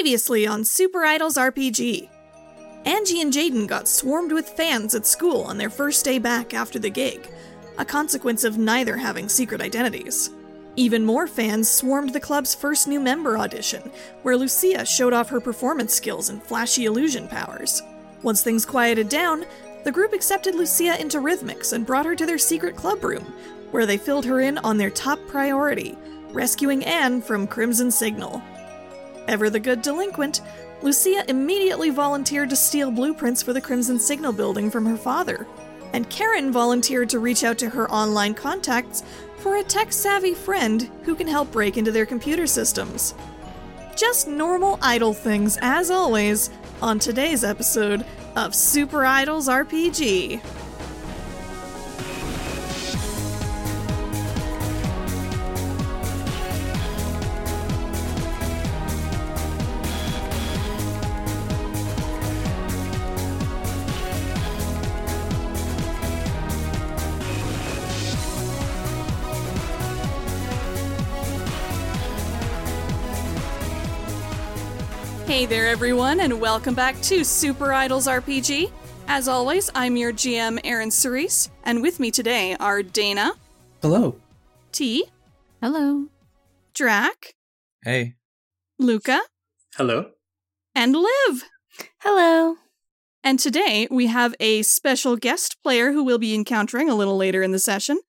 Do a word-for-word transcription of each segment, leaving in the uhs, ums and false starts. Previously on Super Idol's R P G, Angie and Jaden got swarmed with fans at school on their first day back after the gig, a consequence of neither having secret identities. Even more fans swarmed the club's first new member audition, where Lucia showed off her performance skills and flashy illusion powers. Once things quieted down, the group accepted Lucia into Rhythmics and brought her to their secret club room, where they filled her in on their top priority, rescuing Anne from Crimson Signal. Ever the good delinquent, Lucia immediately volunteered to steal blueprints for the Crimson Signal building from her father, and Karen volunteered to reach out to her online contacts for a tech-savvy friend who can help break into their computer systems. Just normal idol things, as always, on today's episode of Super Idol's R P G. Hey there everyone, and welcome back to Super Idol's R P G. As always, I'm your G M, Aaron Cerise, and with me today are Dana. Hello. T. Hello. Drac. Hey. Luca. Hello. And Liv. Hello. And today we have a special guest player who we'll be encountering a little later in the session.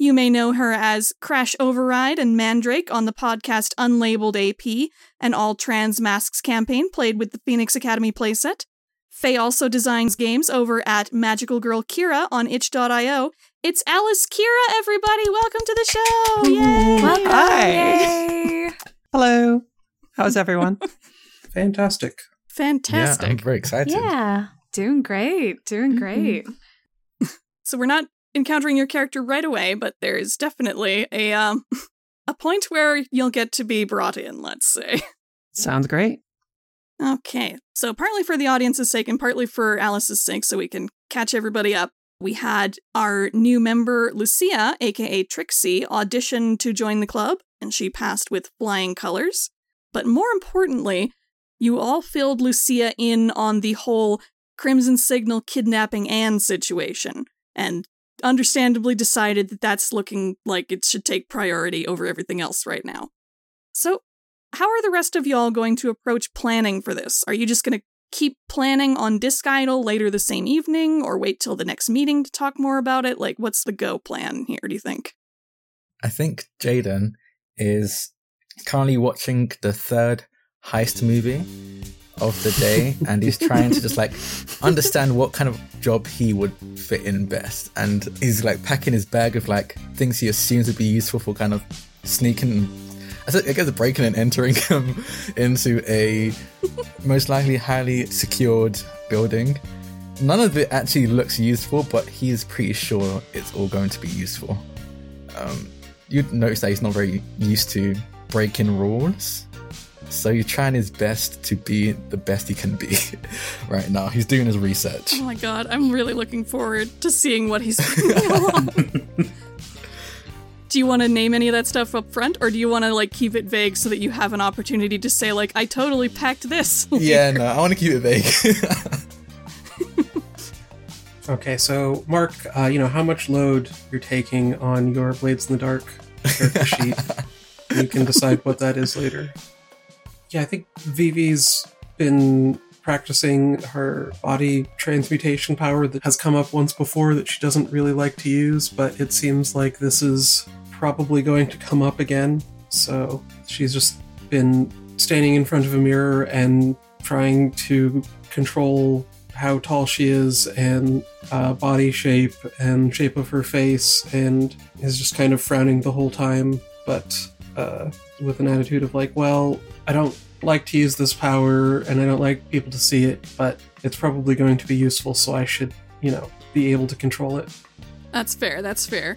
You may know her as Crash Override and Mandrake on the podcast Unlabeled A P, an all-trans masks campaign played with the Phoenix Academy playset. Faye also designs games over at Magical Girl Kira on itch dot io. It's Alice Kira, everybody! Welcome to the show! Yay! Welcome. Hi! Yay. Hello! How's everyone? Fantastic. Fantastic. Yeah, I'm very excited. Yeah, doing great, doing great. Mm-hmm. So we're not encountering your character right away, but there is definitely a um, a point where you'll get to be brought in, let's say. Sounds great. Okay, so partly for the audience's sake and partly for Alice's sake, so we can catch everybody up, we had our new member, Lucia, aka Trixie, audition to join the club, and she passed with flying colors. But more importantly, you all filled Lucia in on the whole Crimson Signal kidnapping Anne situation, and understandably decided that that's looking like it should take priority over everything else right now. So, how are the rest of y'all going to approach planning for this? Are you just going to keep planning on Disc Idol later the same evening, or wait till the next meeting to talk more about it? Like, what's the go plan here, do you think? I think Jaden is currently watching the third heist movie of the day, and he's trying to just like understand what kind of job he would fit in best, and he's like packing his bag of like things he assumes would be useful for kind of sneaking, I guess, breaking and entering um, into a most likely highly secured building. None of it actually looks useful, but he is pretty sure it's all going to be useful. Um, you'd notice that he's not very used to breaking rules. So you're trying his best to be the best he can be right now. He's doing his research. Oh my god, I'm really looking forward to seeing what he's bringing along. Do you want to name any of that stuff up front, or do you want to like keep it vague so that you have an opportunity to say, like, I totally packed this later? Yeah, no, I want to keep it vague. Okay, so Mark, uh, you know, how much load you're taking on your Blades in the Dark character sheet. You can decide what that is later. Yeah, I think Vivi's been practicing her body transmutation power that has come up once before that she doesn't really like to use, but it seems like this is probably going to come up again. So she's just been standing in front of a mirror and trying to control how tall she is and uh, body shape and shape of her face, and is just kind of frowning the whole time, but uh, with an attitude of like, well, I don't like to use this power, and I don't like people to see it, but it's probably going to be useful, so I should, you know, be able to control it. That's fair, that's fair.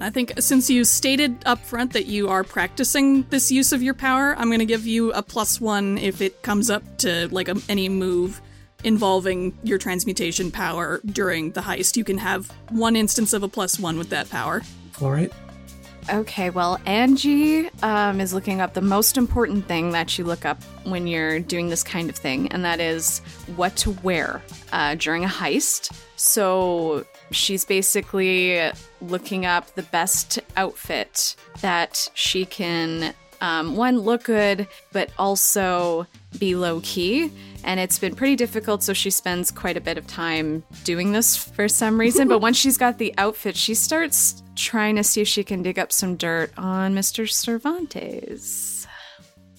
I think since you stated up front that you are practicing this use of your power, I'm going to give you a plus one if it comes up to, like, a, any move involving your transmutation power during the heist. You can have one instance of a plus one with that power. All right. Okay, well, Angie um, is looking up the most important thing that you look up when you're doing this kind of thing, and that is what to wear uh, during a heist. So she's basically looking up the best outfit that she can, um, one, look good, but also be low-key. And it's been pretty difficult, so she spends quite a bit of time doing this for some reason. But once she's got the outfit, she starts trying to see if she can dig up some dirt on Mister Cervantes.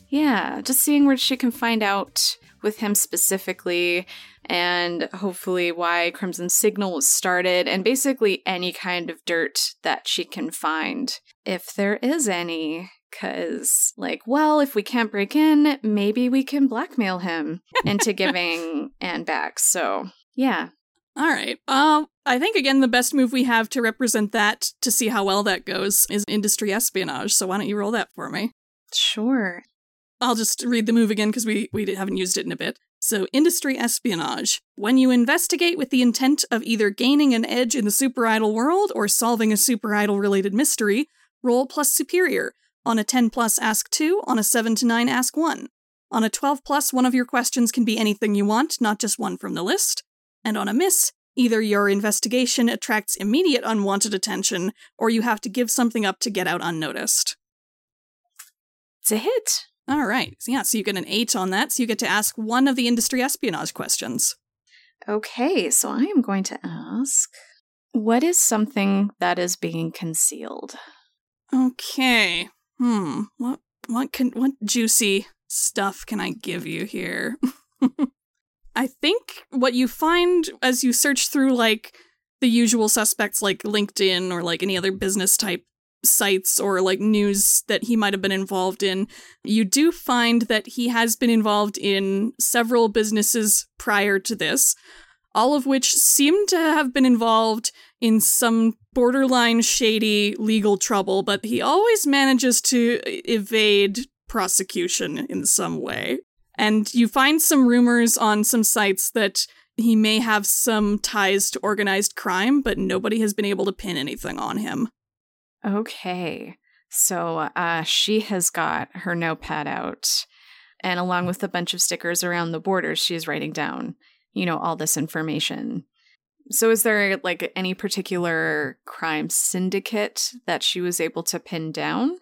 Yeah, just seeing where she can find out with him specifically, and hopefully why Crimson Signal was started, and basically any kind of dirt that she can find, if there is any. Because, like, well, if we can't break in, maybe we can blackmail him into giving Anne back. So, yeah. All right. Um, I think, again, the best move we have to represent that, to see how well that goes, is industry espionage. So why don't you roll that for me? Sure. I'll just read the move again because we, we haven't used it in a bit. So, industry espionage. When you investigate with the intent of either gaining an edge in the super idol world or solving a super idol-related mystery, roll plus superior. On a ten plus, ask two. On a seven to nine, ask one. On a twelve plus, one of your questions can be anything you want, not just one from the list. And on a miss, either your investigation attracts immediate unwanted attention, or you have to give something up to get out unnoticed. It's a hit. All right. So yeah, so you get an eight on that, so you get to ask one of the industry espionage questions. Okay, so I am going to ask, what is something that is being concealed? Okay. Hmm, what what can what juicy stuff can I give you here? I think what you find as you search through, like, the usual suspects, like LinkedIn or like any other business type sites or like news that he might have been involved in, you do find that he has been involved in several businesses prior to this, all of which seem to have been involved in some borderline shady legal trouble, but he always manages to evade prosecution in some way. And you find some rumors on some sites that he may have some ties to organized crime, but nobody has been able to pin anything on him. Okay. So uh, she has got her notepad out, and along with a bunch of stickers around the borders, she is writing down, you know, all this information. So is there, like, any particular crime syndicate that she was able to pin down?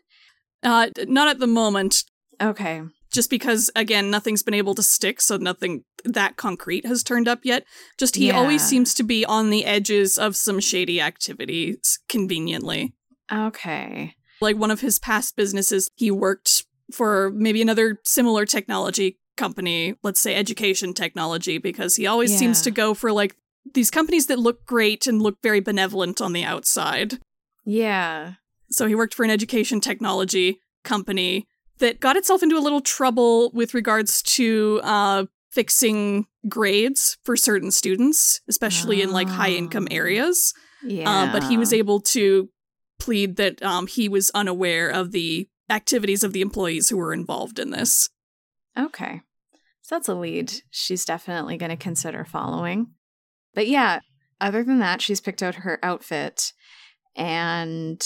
Uh, not at the moment. Okay. Just because, again, nothing's been able to stick, so nothing that concrete has turned up yet. Just he yeah. always seems to be on the edges of some shady activity, conveniently. Okay. Like, one of his past businesses, he worked for maybe another similar technology company, let's say education technology, because he always yeah. seems to go for, like, these companies that look great and look very benevolent on the outside. Yeah. So he worked for an education technology company that got itself into a little trouble with regards to uh, fixing grades for certain students, especially oh. in, like, high-income areas. Yeah. Uh, but he was able to plead that um, he was unaware of the activities of the employees who were involved in this. Okay. So that's a lead she's definitely going to consider following. But yeah, other than that, she's picked out her outfit, and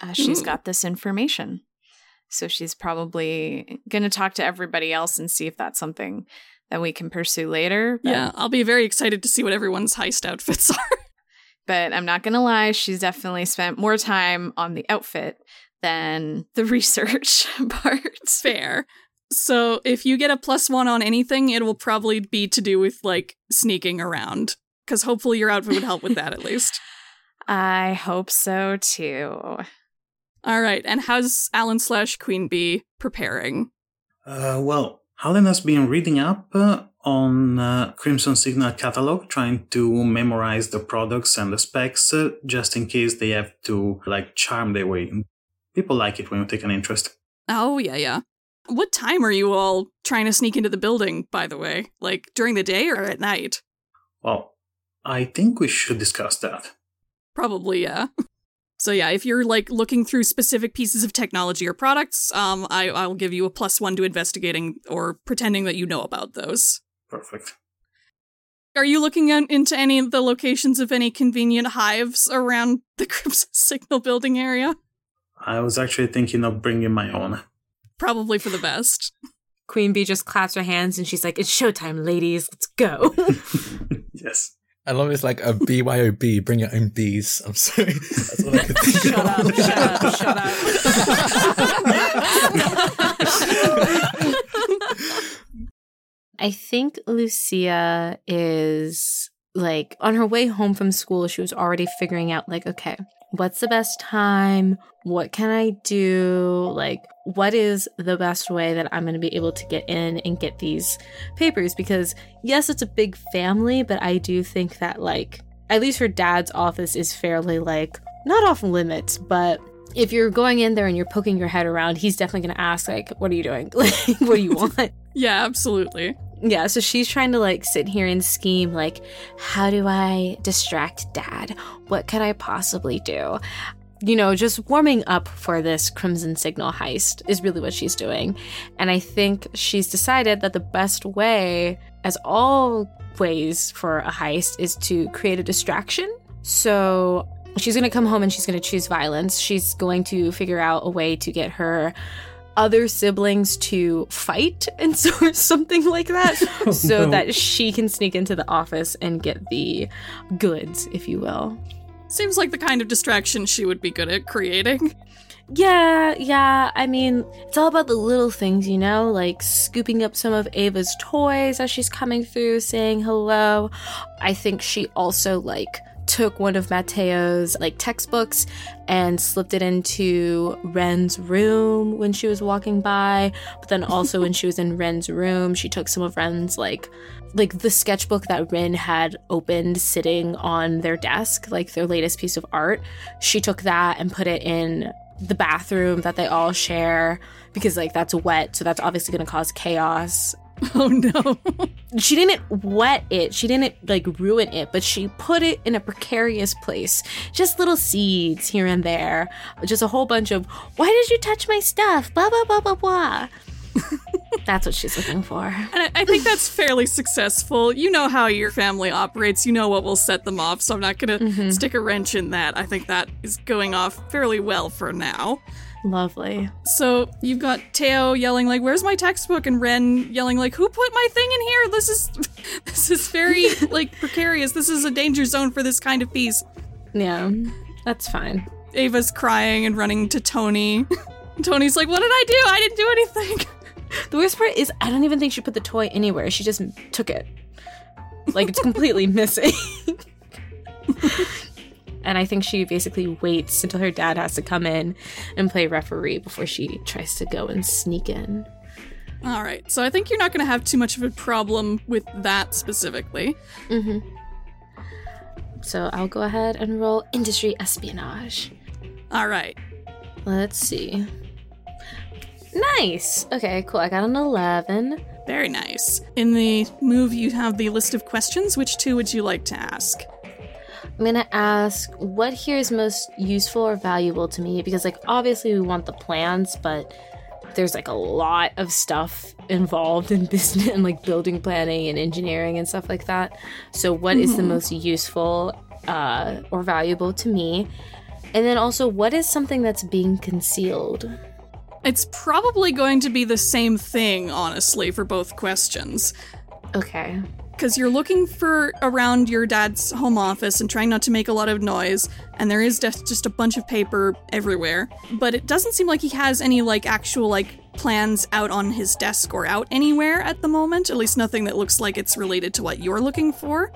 uh, she's mm. got this information. So she's probably going to talk to everybody else and see if that's something that we can pursue later. But yeah, I'll be very excited to see what everyone's heist outfits are. But I'm not going to lie, she's definitely spent more time on the outfit than the research part. Fair. So if you get a plus one on anything, it will probably be to do with, like, sneaking around. Because hopefully your outfit would help with that, at least. I hope so, too. All right. And how's Alan slash Queen Bee preparing? Uh, well, Alan has been reading up uh, on uh, Crimson Signal catalog, trying to memorize the products and the specs, uh, just in case they have to, like, charm their way. People like it when you take an interest. Oh, yeah, yeah. What time are you all trying to sneak into the building, by the way? Like, during the day or at night? Well, I think we should discuss that. Probably, yeah. So yeah, if you're, like, looking through specific pieces of technology or products, um, I, I'll give you a plus one to investigating or pretending that you know about those. Perfect. Are you looking into any of the locations of any convenient hives around the Crimson Signal building area? I was actually thinking of bringing my own. Probably for the best. Queen Bee just claps her hands and she's like, it's showtime, ladies. Let's go. Yes. I love it's like a B Y O B, bring your own bees. I'm sorry. That's what I could think. Shut up, shut up, shut up. I think Lucia is like on her way home from school, she was already figuring out like, okay, what's the best time? What can I do? Like, what is the best way that I'm going to be able to get in and get these papers? Because yes, it's a big family, but I do think that like, at least her dad's office is fairly like, not off limits, but if you're going in there and you're poking your head around, he's definitely going to ask like, what are you doing? Like, what do you want? Yeah, absolutely. Yeah, so she's trying to, like, sit here and scheme, like, how do I distract Dad? What could I possibly do? You know, just warming up for this Crimson Signal heist is really what she's doing. And I think she's decided that the best way, as all ways for a heist, is to create a distraction. So she's going to come home and she's going to choose violence. She's going to figure out a way to get her other siblings to fight and so or something like that oh, so no. that she can sneak into the office and get the goods, if you will. Seems like the kind of distraction she would be good at creating. Yeah, yeah. I mean, it's all about the little things, you know, like scooping up some of Ava's toys as she's coming through, saying hello. I think she also, like, took one of Mateo's like textbooks and slipped it into Ren's room when she was walking by. But then also when she was in Ren's room, she took some of Ren's like like the sketchbook that Ren had opened sitting on their desk, like their latest piece of art. She took that and put it in the bathroom that they all share because like that's wet, so that's obviously going to cause chaos. Oh no. She didn't wet it. She didn't like ruin it, but she put it in a precarious place. Just little seeds here and there. Just a whole bunch of, why did you touch my stuff? Blah, blah, blah, blah, blah. That's what she's looking for. And I think that's fairly successful. You know how your family operates. You know what will set them off, so I'm not going to mm-hmm. stick a wrench in that. I think that is going off fairly well for now. Lovely. So you've got Teo yelling like, where's my textbook? And Ren yelling like, who put my thing in here? This is this is very like precarious. This is a danger zone for this kind of piece. Yeah, that's fine. Ava's crying and running to Tony. Tony's like, what did I do? I didn't do anything. The worst part is I don't even think she put the toy anywhere. She just took it. Like it's completely missing. And I think she basically waits until her dad has to come in and play referee before she tries to go and sneak in. All right. So I think you're not going to have too much of a problem with that specifically. Mm-hmm. So I'll go ahead and roll industry espionage. All right. Let's see. Nice. Okay, cool. I got an eleven. Very nice. In the move, you have the list of questions. Which two would you like to ask? I'm going to ask what here is most useful or valuable to me, because like obviously we want the plans, but there's like a lot of stuff involved in business and like building planning and engineering and stuff like that. So what mm-hmm. is the most useful uh, or valuable to me? And then also what is something that's being concealed? It's probably going to be the same thing, honestly, for both questions. Okay. Because you're looking for around your dad's home office and trying not to make a lot of noise, and there is just a bunch of paper everywhere. But it doesn't seem like he has any, like, actual, like, plans out on his desk or out anywhere at the moment. At least nothing that looks like it's related to what you're looking for.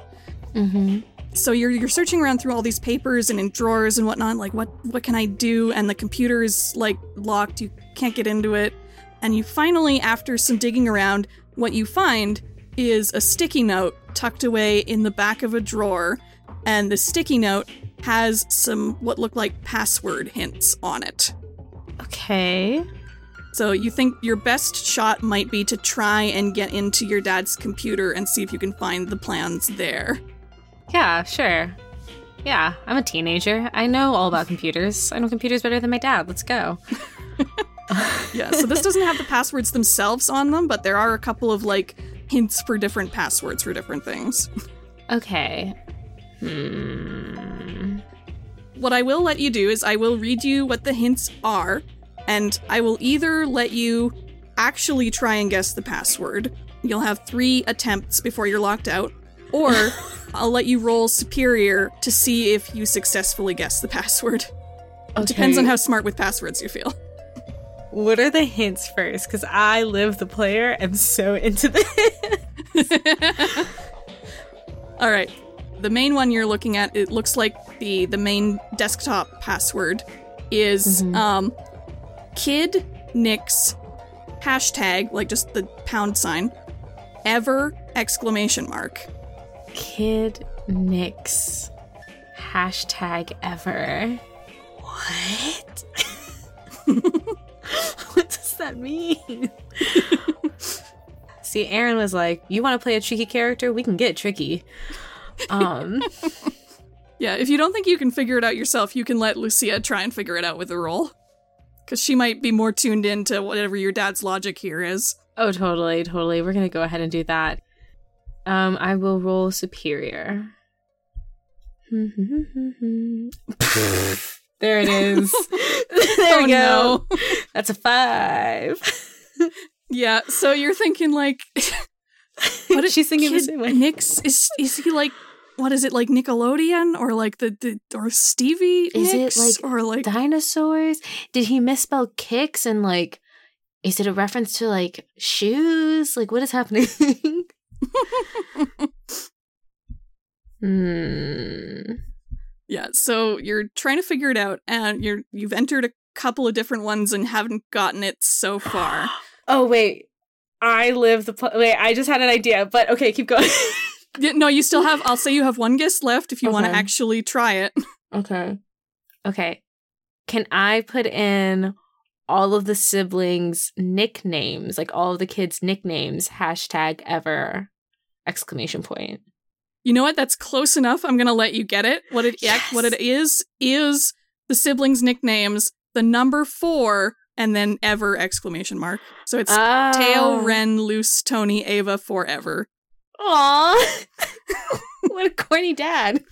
Mm-hmm. So you're you're searching around through all these papers and in drawers and whatnot, like, what, what can I do? And the computer is, like, locked. You can't get into it. And you finally, after some digging around, what you find is a sticky note tucked away in the back of a drawer, and the sticky note has some what look like password hints on it. Okay. So you think your best shot might be to try and get into your dad's computer and see if you can find the plans there. Yeah, sure. Yeah, I'm a teenager. I know all about computers. I know computers better than my dad. Let's go. Yeah, so this doesn't have the passwords themselves on them, but there are a couple of, like, hints for different passwords for different things. Okay. Hmm. what I will let you do is I will read you what the hints are, and I will either let you actually try and guess the password. You'll have three attempts before you're locked out. Or I'll let you roll superior to see if you successfully guess the password. Okay. Depends on how smart with passwords you feel. What are the hints first? Because I, Liv the player, am so into this. All right. The main one you're looking at, it looks like the, the main desktop password is mm-hmm. um, kid nix hashtag, like just the pound sign, ever exclamation mark. Kid nix hashtag ever. What? What does that mean? See, Aaron was like, you want to play a tricky character? We can get tricky. Um. Yeah, if you don't think you can figure it out yourself, you can let Lucia try and figure it out with a roll. Because she might be more tuned into whatever your dad's logic here is. Oh, totally, totally. We're going to go ahead and do that. Um, I will roll superior. There it is. There oh, we go. No. That's a five. Yeah, so you're thinking like... What is, she's thinking the same way. Nick's, is, is he like, what is it, like Nickelodeon? Or like the, the or Stevie Is Nicks? It like, or like dinosaurs? Did he misspell kicks and like, is it a reference to like shoes? Like what is happening? Hmm... Yeah, so you're trying to figure it out, and you're you've entered a couple of different ones and haven't gotten it so far. Oh wait, I live the pl- wait. I just had an idea, but okay, keep going. Yeah, no, you still have. I'll say you have one guess left if you okay. want to actually try it. Okay. Okay. Can I put in all of the siblings' nicknames, like all of the kids' nicknames? Hashtag ever! Exclamation point. You know what? That's close enough. I'm going to let you get it. What it yes. what it is is the siblings' nicknames, the number four, and then ever exclamation mark. So it's oh. Teo, Ren, Luce, Tony, Ava, forever. Aw. What a corny dad.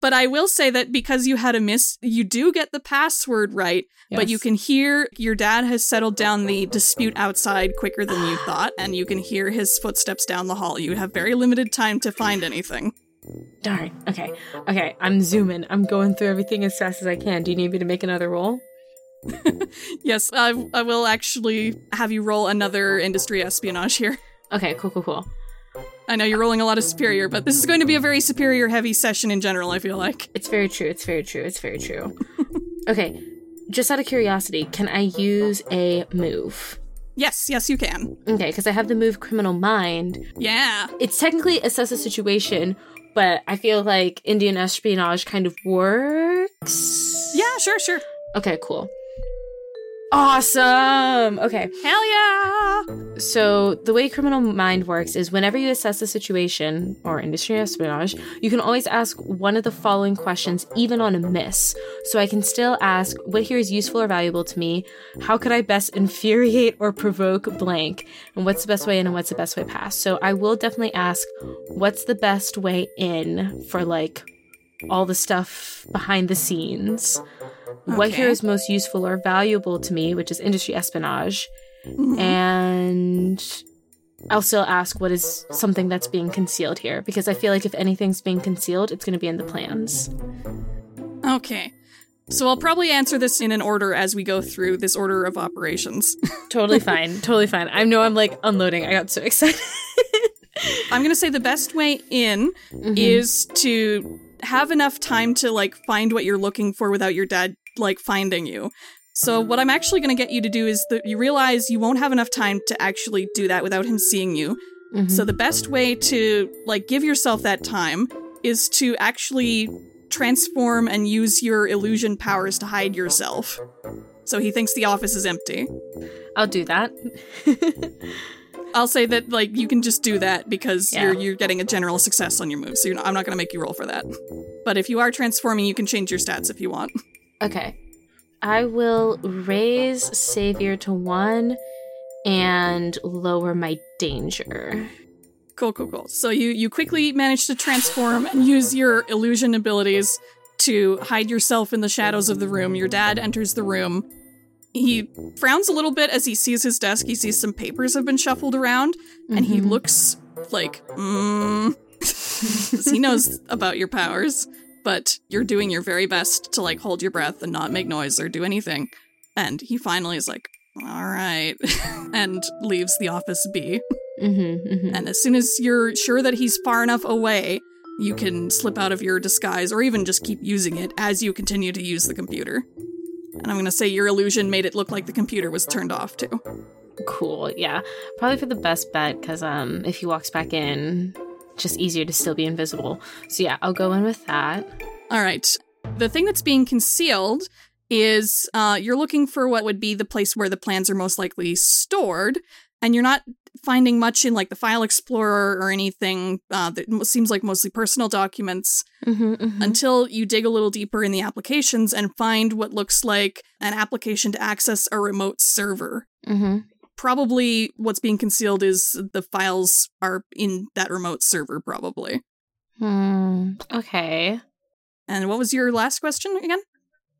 But I will say that because you had a miss, you do get the password right, yes. but you can hear your dad has settled down the dispute outside quicker than you thought, and you can hear his footsteps down the hall. You have very limited time to find anything. Darn. Okay. Okay. I'm zooming. I'm going through everything as fast as I can. Do you need me to make another roll? Yes, I, I will actually have you roll another industry espionage here. Okay, cool, cool, cool. I know you're rolling a lot of superior, but this is going to be a very superior-heavy session in general, I feel like. It's very true, it's very true, it's very true. Okay, just out of curiosity, can I use a move? Yes, yes, you can. Okay, because I have the move Criminal Mind. Yeah. It's technically assess a situation, but I feel like Indian espionage kind of works. Yeah, sure, sure. Okay, cool. Awesome! Okay. Hell yeah! So, the way Criminal Mind works is whenever you assess a situation, or industry espionage, you can always ask one of the following questions, even on a miss. So I can still ask, what here is useful or valuable to me? How could I best infuriate or provoke blank? And what's the best way in and what's the best way past? So I will definitely ask, what's the best way in for, like, all the stuff behind the scenes? Okay. What here is most useful or valuable to me, which is industry espionage, mm-hmm. and I'll still ask what is something that's being concealed here, because I feel like if anything's being concealed, it's going to be in the plans. Okay. So I'll probably answer this in an order as we go through this order of operations. Totally fine. Totally fine. I know I'm, like, unloading. I got so excited. I'm going to say the best way in mm-hmm. is to have enough time to, like, find what you're looking for without your dad like finding you. So what I'm actually going to get you to do is that you realize you won't have enough time to actually do that without him seeing you. Mm-hmm. So the best way to, like, give yourself that time is to actually transform and use your illusion powers to hide yourself. So he thinks the office is empty. I'll do that. I'll say that, like, you can just do that because yeah. you're you're getting a general success on your move. So you're not, I'm not going to make you roll for that. But if you are transforming, you can change your stats if you want. Okay, I will raise Savior to one and lower my danger. Cool, cool, cool. So you, you quickly manage to transform and use your illusion abilities to hide yourself in the shadows of the room. Your dad enters the room. He frowns a little bit as he sees his desk. He sees some papers have been shuffled around, mm-hmm. and he looks like, mmm, because he knows about your powers, but you're doing your very best to, like, hold your breath and not make noise or do anything. And he finally is like, all right, and leaves the office B. Mm-hmm, mm-hmm. And as soon as you're sure that he's far enough away, you can slip out of your disguise or even just keep using it as you continue to use the computer. And I'm going to say your illusion made it look like the computer was turned off, too. Cool, yeah. Probably for the best bet, because um, if he walks back in, just easier to still be invisible. So yeah, I'll go in with that. All right. The thing that's being concealed is uh, you're looking for what would be the place where the plans are most likely stored, and you're not finding much in, like, the File Explorer or anything uh, that seems like mostly personal documents mm-hmm, mm-hmm. until you dig a little deeper in the applications and find what looks like an application to access a remote server. Mm-hmm. Probably what's being concealed is the files are in that remote server, probably. Hmm. Okay. And what was your last question again?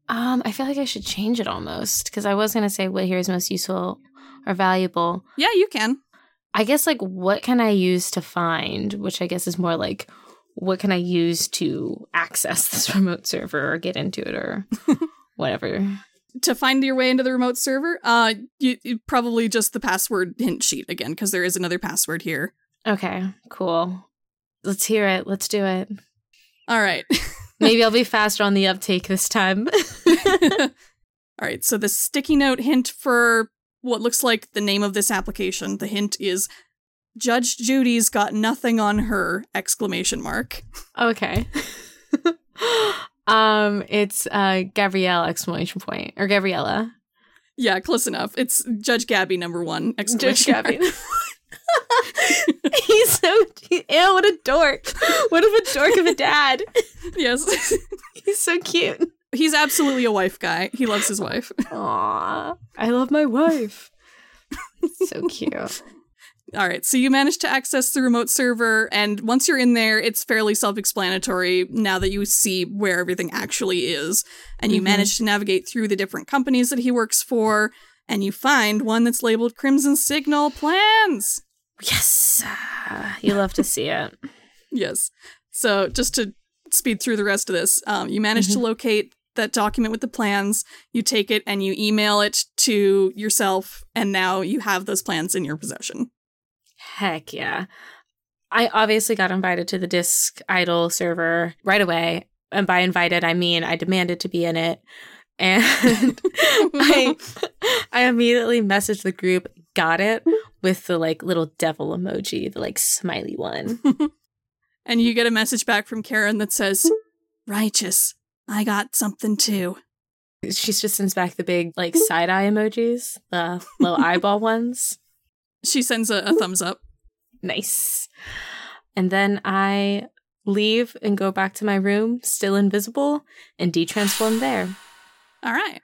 Um, I feel like I should change it almost, because I was going to say what here is most useful or valuable. Yeah, you can. I guess, like, what can I use to find, which I guess is more like, what can I use to access this remote server or get into it or whatever? To find your way into the remote server, uh, you, you probably just the password hint sheet again, because there is another password here. Okay, cool. Let's hear it. Let's do it. All right. Maybe I'll be faster on the uptake this time. All right, so the sticky note hint for what looks like the name of this application, the hint is Judge Judy's got nothing on her, exclamation mark. Okay. Um, it's uh, Gabrielle, exclamation point, or Gabriella. Yeah, close enough. It's Judge Gabby, number one, exclamation Judge Gabby. He's so, he, ew, what a dork. What a dork of a dad. Yes. He's so cute. He's absolutely a wife guy. He loves his wife. Aww. I love my wife. So cute. All right. So you managed to access the remote server. And once you're in there, it's fairly self-explanatory now that you see where everything actually is. And you mm-hmm. manage to navigate through the different companies that he works for. And you find one that's labeled Crimson Signal Plans. Yes. Uh, you love to see it. Yes. So just to speed through the rest of this, um, you manage mm-hmm. to locate that document with the plans, you take it and you email it to yourself, and now you have those plans in your possession. Heck yeah. I obviously got invited to the Disc Idol server right away, and by invited I mean I demanded to be in it, and I, I immediately messaged the group, got it, with the like little devil emoji, the like smiley one. And you get a message back from Karen that says, righteous, I got something too. She just sends back the big, like, side-eye emojis, the low eyeball ones. She sends a, a thumbs up. Nice. And then I leave and go back to my room, still invisible, and detransform there. All right.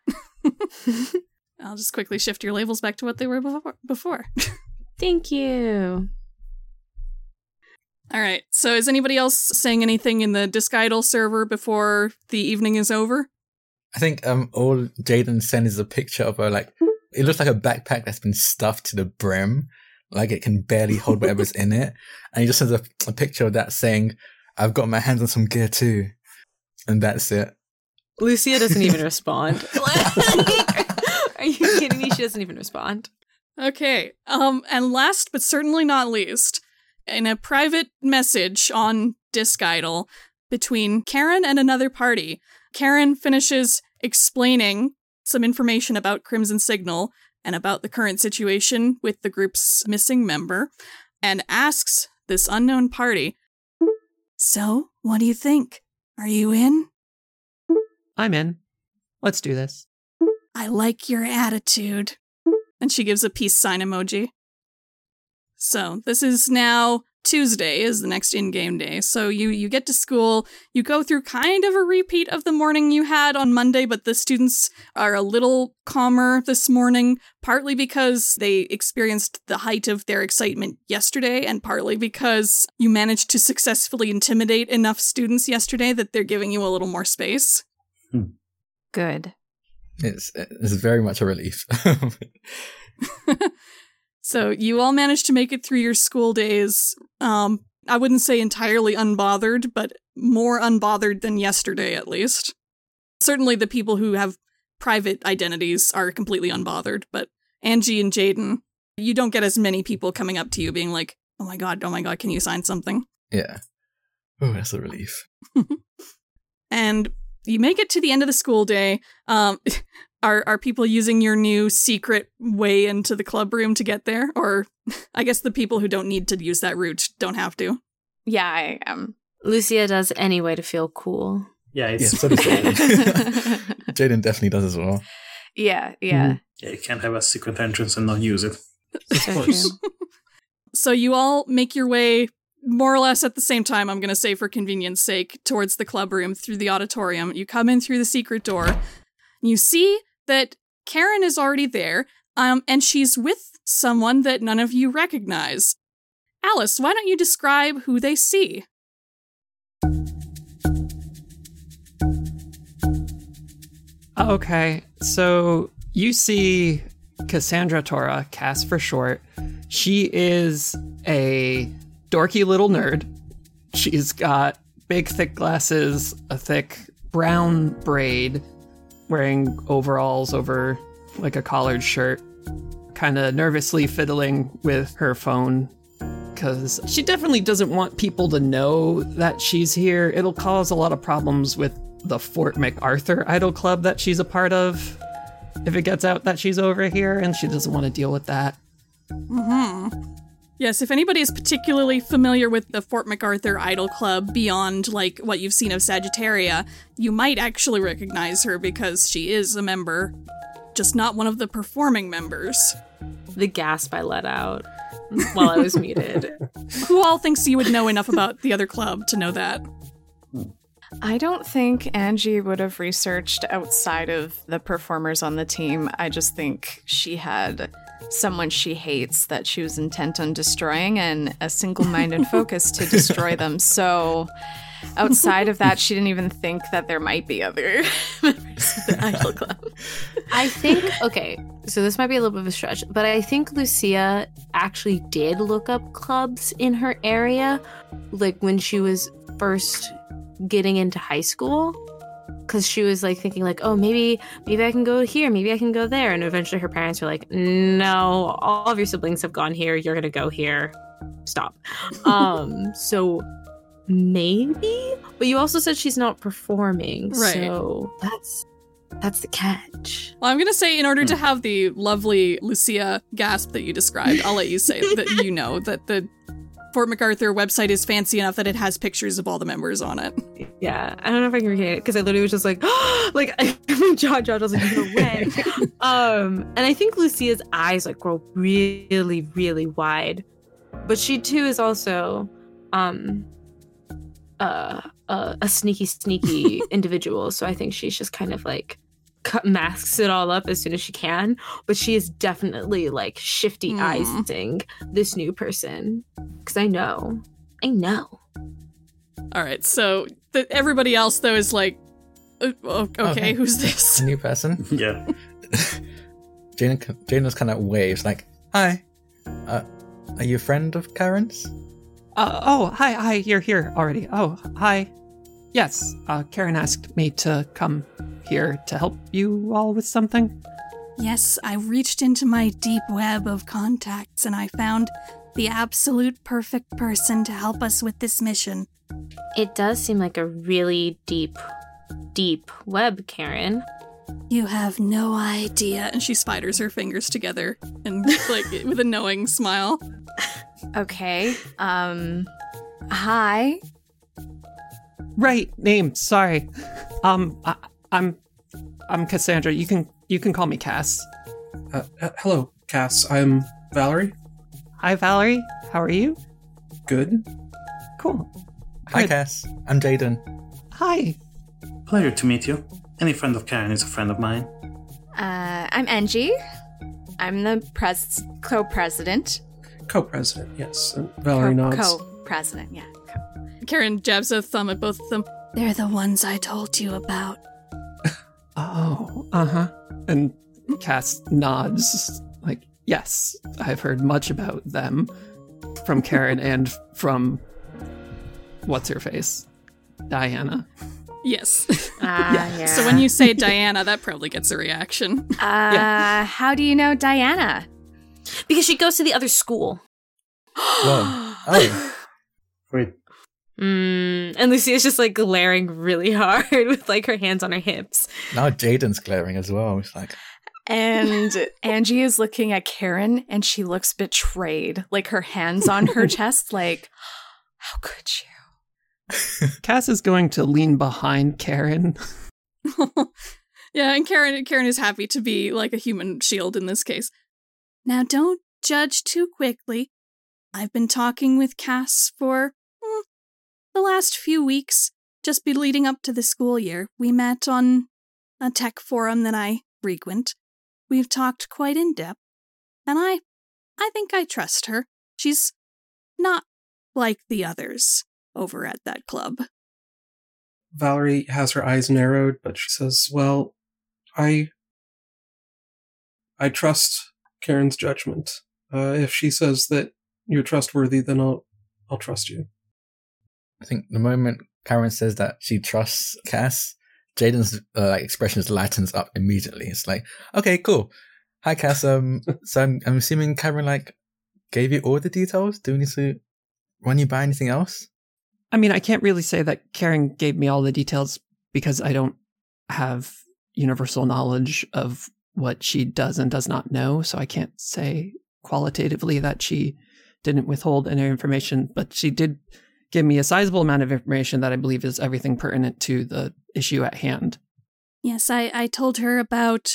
I'll just quickly shift your labels back to what they were before. Thank you. All right, so is anybody else saying anything in the Disc Idol server before the evening is over? I think um, all Jaden sends is a picture of her, like, it looks like a backpack that's been stuffed to the brim, like it can barely hold whatever's in it. And he just sends a, a picture of that saying, I've got my hands on some gear too. And that's it. Lucia doesn't even respond. Are you kidding me? She doesn't even respond. Okay, um, and last but certainly not least, in a private message on Disc Idol between Karen and another party, Karen finishes explaining some information about Crimson Signal and about the current situation with the group's missing member, and asks this unknown party, so, what do you think? Are you in? I'm in. Let's do this. I like your attitude. And she gives a peace sign emoji. So this is now Tuesday is the next in-game day. So you, you get to school, you go through kind of a repeat of the morning you had on Monday, but the students are a little calmer this morning, partly because they experienced the height of their excitement yesterday, and partly because you managed to successfully intimidate enough students yesterday that they're giving you a little more space. Hmm. Good. It's, it's very much a relief. So you all managed to make it through your school days, um, I wouldn't say entirely unbothered, but more unbothered than yesterday, at least. Certainly the people who have private identities are completely unbothered, but Angie and Jaden, you don't get as many people coming up to you being like, oh my god, oh my god, can you sign something? Yeah. Oh, that's a relief. And you make it to the end of the school day. Um... Are are people using your new secret way into the club room to get there? Or I guess the people who don't need to use that route don't have to. Yeah, I am. Lucia does anyway to feel cool. Yeah, it's... yeah so does Jaden definitely does as well. Yeah, yeah. Mm. Yeah, you can't have a secret entrance and not use it. Of course. So you all make your way more or less at the same time, I'm going to say for convenience sake, towards the club room through the auditorium. You come in through the secret door. You see that Karen is already there, um, and she's with someone that none of you recognize. Alice, why don't you describe who they see? Okay, so you see Cassandra Tora, Cass for short. She is a dorky little nerd. She's got big, thick glasses, a thick brown braid, wearing overalls over like a collared shirt, kind of nervously fiddling with her phone because she definitely doesn't want people to know that she's here. It'll cause a lot of problems with the Fort MacArthur Idol Club that she's a part of if it gets out that she's over here, and she doesn't want to deal with that. Mm-hmm. Yes, if anybody is particularly familiar with the Fort MacArthur Idol Club beyond, like, what you've seen of Sagittaria, you might actually recognize her because she is a member, just not one of the performing members. The gasp I let out while I was muted. Who all thinks you would know enough about the other club to know that? I don't think Angie would have researched outside of the performers on the team. I just think she had someone she hates that she was intent on destroying and a single-minded focus to destroy them. So outside of that, she didn't even think that there might be other members of the Idol Club. I think, okay, so this might be a little bit of a stretch, but I think Lucia actually did look up clubs in her area, like when she was first getting into high school, because she was like thinking like, oh, maybe maybe I can go here, maybe I can go there, and eventually her parents were like, no, all of your siblings have gone here, you're gonna go here, stop. um so maybe, but you also said she's not performing, right? So that's that's the catch. Well, I'm gonna say in order to have the lovely Lucia gasp that you described, I'll let you say that you know that the Fort MacArthur website is fancy enough that it has pictures of all the members on it. Yeah, I don't know if I can recreate it because I literally was just like, oh, like my jaw dropped. I was like, no way. um, and I think Lucia's eyes like grow really, really wide, but she too is also um, uh, uh, a sneaky, sneaky individual. So I think she's just kind of like cut, masks it all up as soon as she can, but she is definitely like shifty eyesing this new person, because I know I know all right, so the, everybody else though is like uh, okay, okay who's this new person? Yeah. Jaden Jaden kind of waves like, hi, uh, are you a friend of Karen's? Uh, oh hi hi you're here already. Oh hi. Yes, uh, Karen asked me to come here to help you all with something. Yes, I reached into my deep web of contacts and I found the absolute perfect person to help us with this mission. It does seem like a really deep, deep web, Karen. You have no idea. And she spiders her fingers together and like with a knowing smile. Okay, um, hi. Right, name, sorry. Um, I, I'm, I'm Cassandra. You can, you can call me Cass. Uh, uh, hello, Cass. I'm Valerie. Hi, Valerie. How are you? Good. Cool. Hi, Good. Cass. I'm Jaden. Hi. Pleasure to meet you. Any friend of Karen is a friend of mine. Uh, I'm Angie. I'm the pres- co-president. Co-president, yes. And Valerie Co- nods. Co-president, yeah. Co- Karen jabs a thumb at both of them. They're the ones I told you about. Oh, uh-huh. And Cass nods, like, yes, I've heard much about them from Karen and from what's-her-face, Diana. Yes. Uh, yeah. yeah. So when you say Diana, that probably gets a reaction. Uh, yeah. How do you know Diana? Because she goes to the other school. Whoa. Oh. Wait. Mm, and Lucia's just like glaring really hard with like her hands on her hips. Now Jaden's glaring as well. It's like, and Angie is looking at Karen and she looks betrayed, like her hands on her chest, like, how could you? Cass is going to lean behind Karen. Yeah, and Karen Karen is happy to be like a human shield in this case. Now don't judge too quickly. I've been talking with Cass for the last few weeks, just be leading up to the school year. We met on a tech forum that I frequent. We've talked quite in depth, and I I think I trust her. She's not like the others over at that club. Valerie has her eyes narrowed, but she says, well, I I trust Karen's judgment. Uh, if she says that you're trustworthy, then I'll I'll trust you. I think the moment Karen says that she trusts Cass, Jaden's uh, expression lightens up immediately. It's like, okay, cool. Hi, Cass. Um, so I'm, I'm assuming Karen like gave you all the details. Do we need to run you by anything else? I mean, I can't really say that Karen gave me all the details because I don't have universal knowledge of what she does and does not know. So I can't say qualitatively that she didn't withhold any information, but she did give me a sizable amount of information that I believe is everything pertinent to the issue at hand. Yes, I, I told her about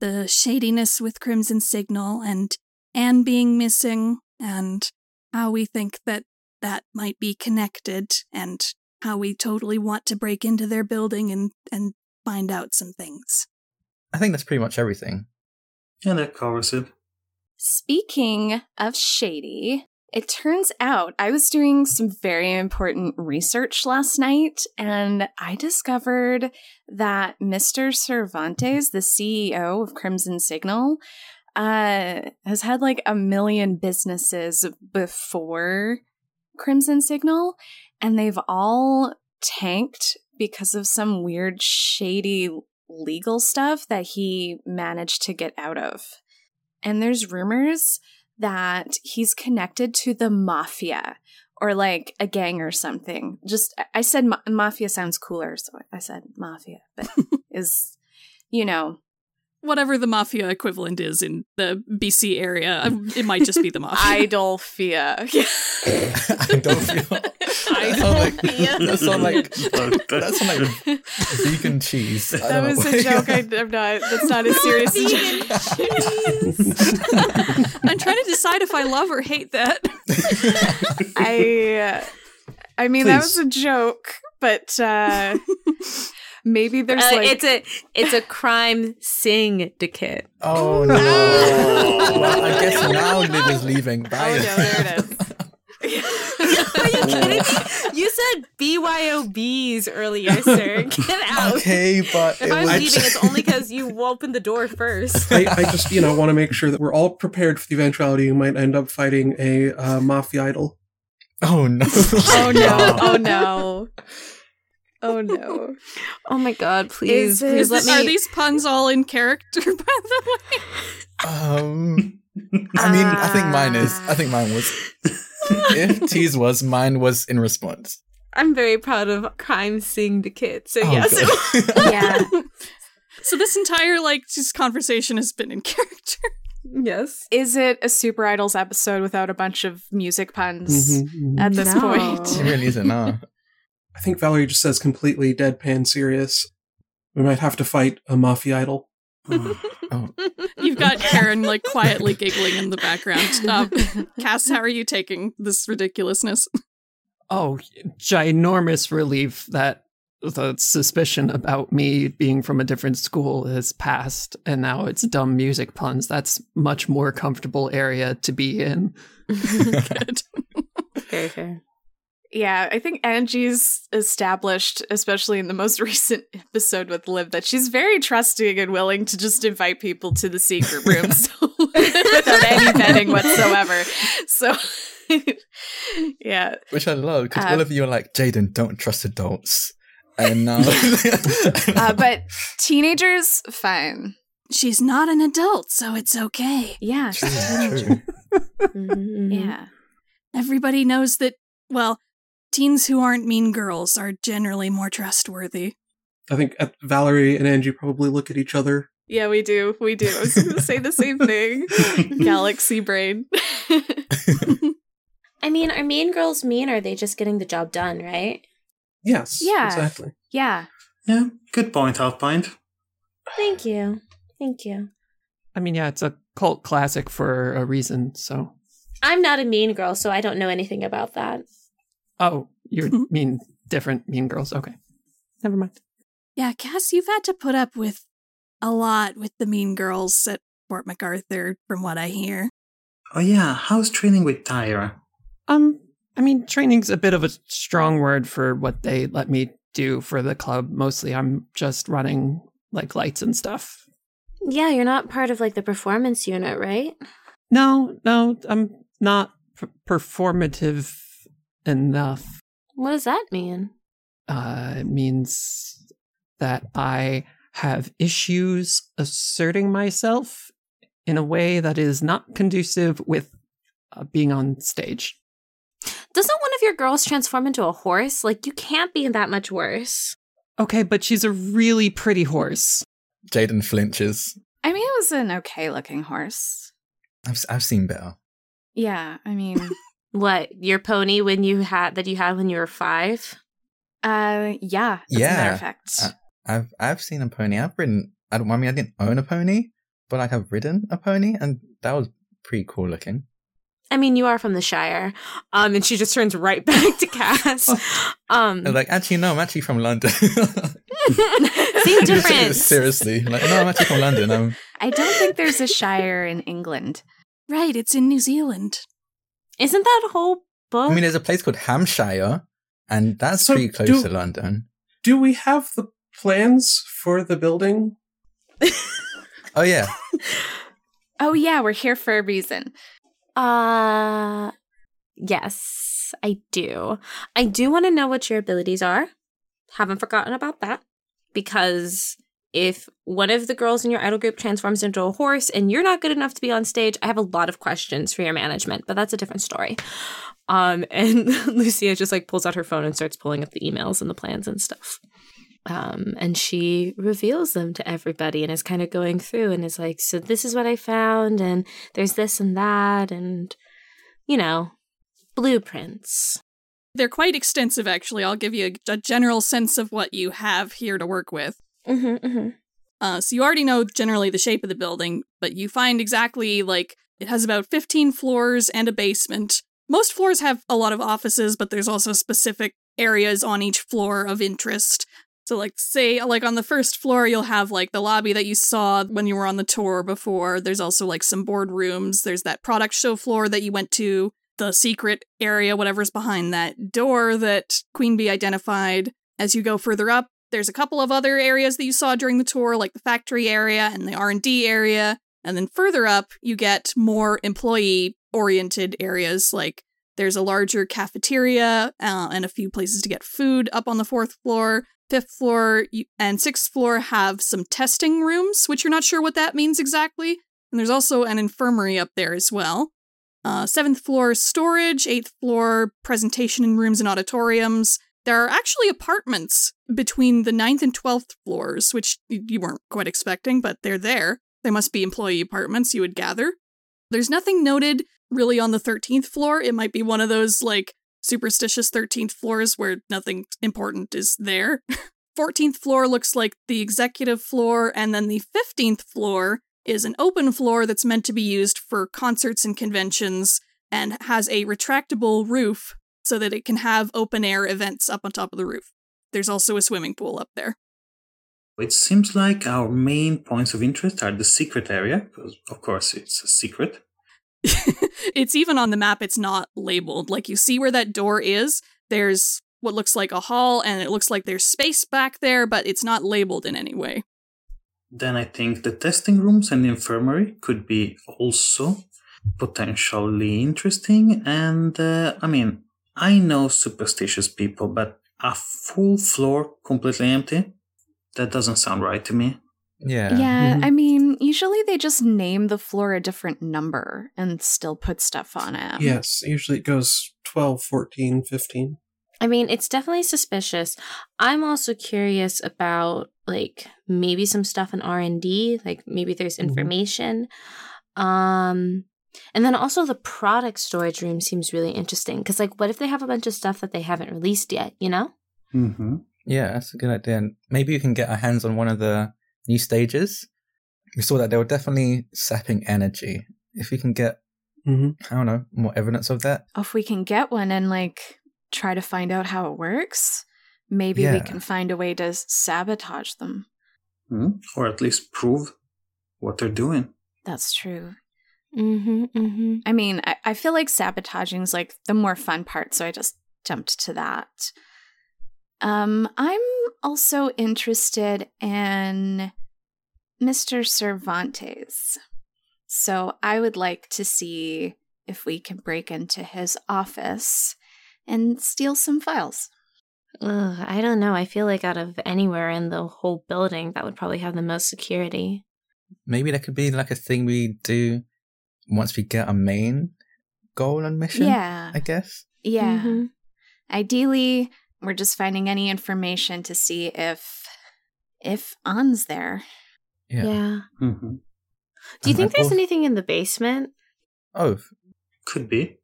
the shadiness with Crimson Signal and Anne being missing and how we think that that might be connected and how we totally want to break into their building and, and find out some things. I think that's pretty much everything. Yeah, that covers it. Speaking of shady, it turns out I was doing some very important research last night, and I discovered that Mister Cervantes, the C E O of Crimson Signal, uh, has had like a million businesses before Crimson Signal, and they've all tanked because of some weird, shady legal stuff that he managed to get out of. And there's rumors that he's connected to the mafia or like a gang or something. Just, I said ma- mafia sounds cooler, so I said mafia, but is, you know. Whatever the mafia equivalent is in the B C area, it might just be the mafia. Idolfia. Idolfia. Idolfia. That's not like, that's not like vegan cheese. That was a joke. I, I'm not, that's not as serious as vegan cheese. I'm trying to decide if I love or hate that. I, uh, I mean, Please. That was a joke, but uh, maybe there's uh, like it's a it's a crime syndicate. Oh no! Well, I guess now Liv is leaving. Bye. Oh no, there it is. Are you kidding me? You said B Y O Bs earlier, sir. Get out. Okay, but if I'm leaving, just... it's only because you opened the door first. I, I just, you know, want to make sure that we're all prepared for the eventuality you might end up fighting a uh, mafia idol. Oh no! Oh no! Oh no! Oh no. Oh my god, please. Is, please is let this, me... Are these puns all in character, by the way? Um I mean, I think mine is. I think mine was. If T's was, mine was in response. I'm very proud of crime syndicate. So oh, yes. Yeah. So this entire like just conversation has been in character. Yes. Is it a Super Idol's episode without a bunch of music puns mm-hmm. at this no. point? It really isn't, no. I think Valerie just says completely deadpan serious. We might have to fight a mafia idol. Oh, oh. You've got Karen like quietly giggling in the background. Um, Cass, how are you taking this ridiculousness? Oh, ginormous relief that the suspicion about me being from a different school has passed, and now it's dumb music puns. That's much more comfortable area to be in. Good. Very fair. Yeah, I think Angie's established, especially in the most recent episode with Liv, that she's very trusting and willing to just invite people to the secret room so, without any vetting whatsoever. So, yeah. Which I love, because um, all of you are like, Jaden, don't trust adults. And now... uh, but teenagers, fine. She's not an adult, so it's okay. Yeah, she's a teenager. Mm-hmm. Yeah. Everybody knows that, well... Teens who aren't mean girls are generally more trustworthy. I think Valerie and Angie probably look at each other. Yeah, we do. We do. I was going to say the same thing. Galaxy brain. I mean, are mean girls mean, or are they just getting the job done, right? Yes. Yeah. Exactly. Yeah. Yeah. Good point, Halfbind. Thank you. Thank you. I mean, yeah, it's a cult classic for a reason, so. I'm not a mean girl, so I don't know anything about that. Oh, you're mean, different mean girls. Okay. Never mind. Yeah, Cass, you've had to put up with a lot with the mean girls at Fort MacArthur, from what I hear. Oh, yeah. How's training with Tyra? Um, I mean, training's a bit of a strong word for what they let me do for the club. Mostly I'm just running, like, lights and stuff. Yeah, you're not part of, like, the performance unit, right? No, no, I'm not p- performative enough. What does that mean? Uh, it means that I have issues asserting myself in a way that is not conducive with uh, being on stage. Doesn't one of your girls transform into a horse? Like, you can't be that much worse. Okay, but she's a really pretty horse. Jaden flinches. I mean, it was an okay-looking horse. I've, I've seen better. Yeah, I mean... What, your pony when you had that you had when you were five? Uh, yeah. As yeah. a matter of fact, I, I've I've seen a pony. I've ridden. I don't. I mean, I didn't own a pony, but like I've ridden a pony, and that was pretty cool looking. I mean, you are from the Shire, um, and she just turns right back to Cass. Um, like actually, no, I'm actually from London. Same difference. Seriously, like no, I'm actually from London. I'm... I don't think there's a Shire in England. Right, it's in New Zealand. Isn't that a whole book? I mean, there's a place called Hampshire, and that's so pretty close do, to London. Do we have the plans for the building? Oh, yeah. Oh, yeah, we're here for a reason. Uh, yes, I do. I do want to know what your abilities are. Haven't forgotten about that. Because if one of the girls in your idol group transforms into a horse and you're not good enough to be on stage, I have a lot of questions for your management, but that's a different story. Um, and Lucia just like pulls out her phone and starts pulling up the emails and the plans and stuff. Um, and she reveals them to everybody and is kind of going through and is like, so this is what I found, and there's this and that, and, you know, blueprints. They're quite extensive, actually. I'll give you a, a general sense of what you have here to work with. Mm-hmm, mm-hmm. Uh, so you already know generally the shape of the building, but you find exactly, like, it has about fifteen floors and a basement. Most floors have a lot of offices, but there's also specific areas on each floor of interest. So, like, say, like, on the first floor, you'll have, like, the lobby that you saw when you were on the tour before. There's also, like, some boardrooms. There's that product show floor that you went to, the secret area, whatever's behind that door that Queen Bee identified. As you go further up, there's a couple of other areas that you saw during the tour, like the factory area and the R and D area. And then further up, you get more employee-oriented areas, like there's a larger cafeteria uh, and a few places to get food up on the fourth floor. Fifth floor and sixth floor have some testing rooms, which you're not sure what that means exactly. And there's also an infirmary up there as well. Uh, seventh floor, storage. Eighth floor, presentation rooms and auditoriums. There are actually apartments between the ninth and twelfth floors, which you weren't quite expecting, but they're there. They must be employee apartments, you would gather. There's nothing noted really on the thirteenth floor. It might be one of those, like, superstitious thirteenth floors where nothing important is there. fourteenth floor looks like the executive floor, and then the fifteenth floor is an open floor that's meant to be used for concerts and conventions and has a retractable roof so that it can have open air events up on top of the roof. There's also a swimming pool up there. It seems like our main points of interest are the secret area, because of course it's a secret. It's even on the map, it's not labeled. Like, you see where that door is, there's what looks like a hall, and it looks like there's space back there, but it's not labeled in any way. Then I think the testing rooms and the infirmary could be also potentially interesting. And, uh, I mean, I know superstitious people, but a full floor completely empty? That doesn't sound right to me. Yeah. Yeah, mm-hmm. I mean, usually they just name the floor a different number and still put stuff on it. Yes, usually it goes twelve, fourteen, fifteen. I mean, it's definitely suspicious. I'm also curious about, like, maybe some stuff in R and D, like maybe there's information. Mm-hmm. Um, and then also the product storage room seems really interesting because, like, what if they have a bunch of stuff that they haven't released yet, you know? Mm-hmm. Yeah, that's a good idea. And maybe we can get our hands on one of the new stages. We saw that they were definitely sapping energy. If we can get, mm-hmm. I don't know, more evidence of that. If we can get one and, like, try to find out how it works, maybe yeah. we can find a way to sabotage them. Mm-hmm. Or at least prove what they're doing. That's true. Mm-hmm, mm-hmm. I mean, I-, I feel like sabotaging is, like, the more fun part, so I just jumped to that. Um, I'm also interested in Mister Cervantes. So I would like to see if we can break into his office and steal some files. Ugh, I don't know. I feel like out of anywhere in the whole building, that would probably have the most security. Maybe that could be like a thing we do once we get a main goal and mission, yeah. I guess. Yeah. Mm-hmm. Ideally, we're just finding any information to see if if Anne's there. Yeah. yeah. Mm-hmm. Do you um, think there's anything in the basement? Oh, could be.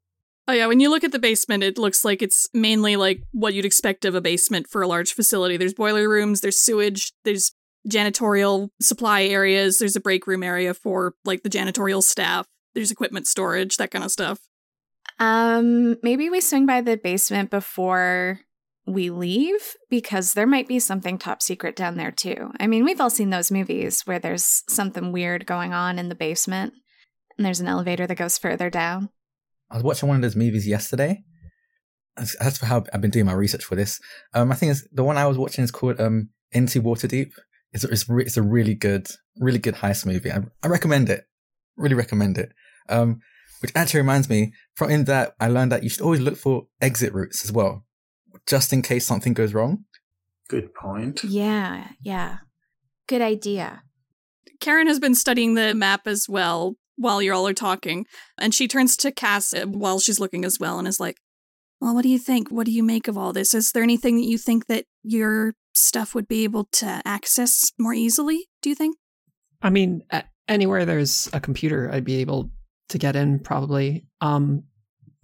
Oh, yeah. When you look at the basement, it looks like it's mainly like what you'd expect of a basement for a large facility. There's boiler rooms, there's sewage, there's janitorial supply areas, there's a break room area for, like, the janitorial staff, there's equipment storage, that kind of stuff. Um, maybe we swing by the basement before we leave, because there might be something top secret down there too. I mean, we've all seen those movies where there's something weird going on in the basement and there's an elevator that goes further down. I was watching one of those movies yesterday. That's, that's how I've been doing my research for this. Um, I think it's, the one I was watching is called um, Into Waterdeep. It's, it's, re- it's a really good, really good heist movie. I, I recommend it. Really recommend it. Um, which actually reminds me, from in that I learned that you should always look for exit routes as well, just in case something goes wrong. Good point. Yeah, yeah. Good idea. Karen has been studying the map as well while you all are talking, and she turns to Cass while she's looking as well and is like, well, what do you think? What do you make of all this? Is there anything that you think that your stuff would be able to access more easily, do you think? I mean, anywhere there's a computer, I'd be able to get in, probably. Um,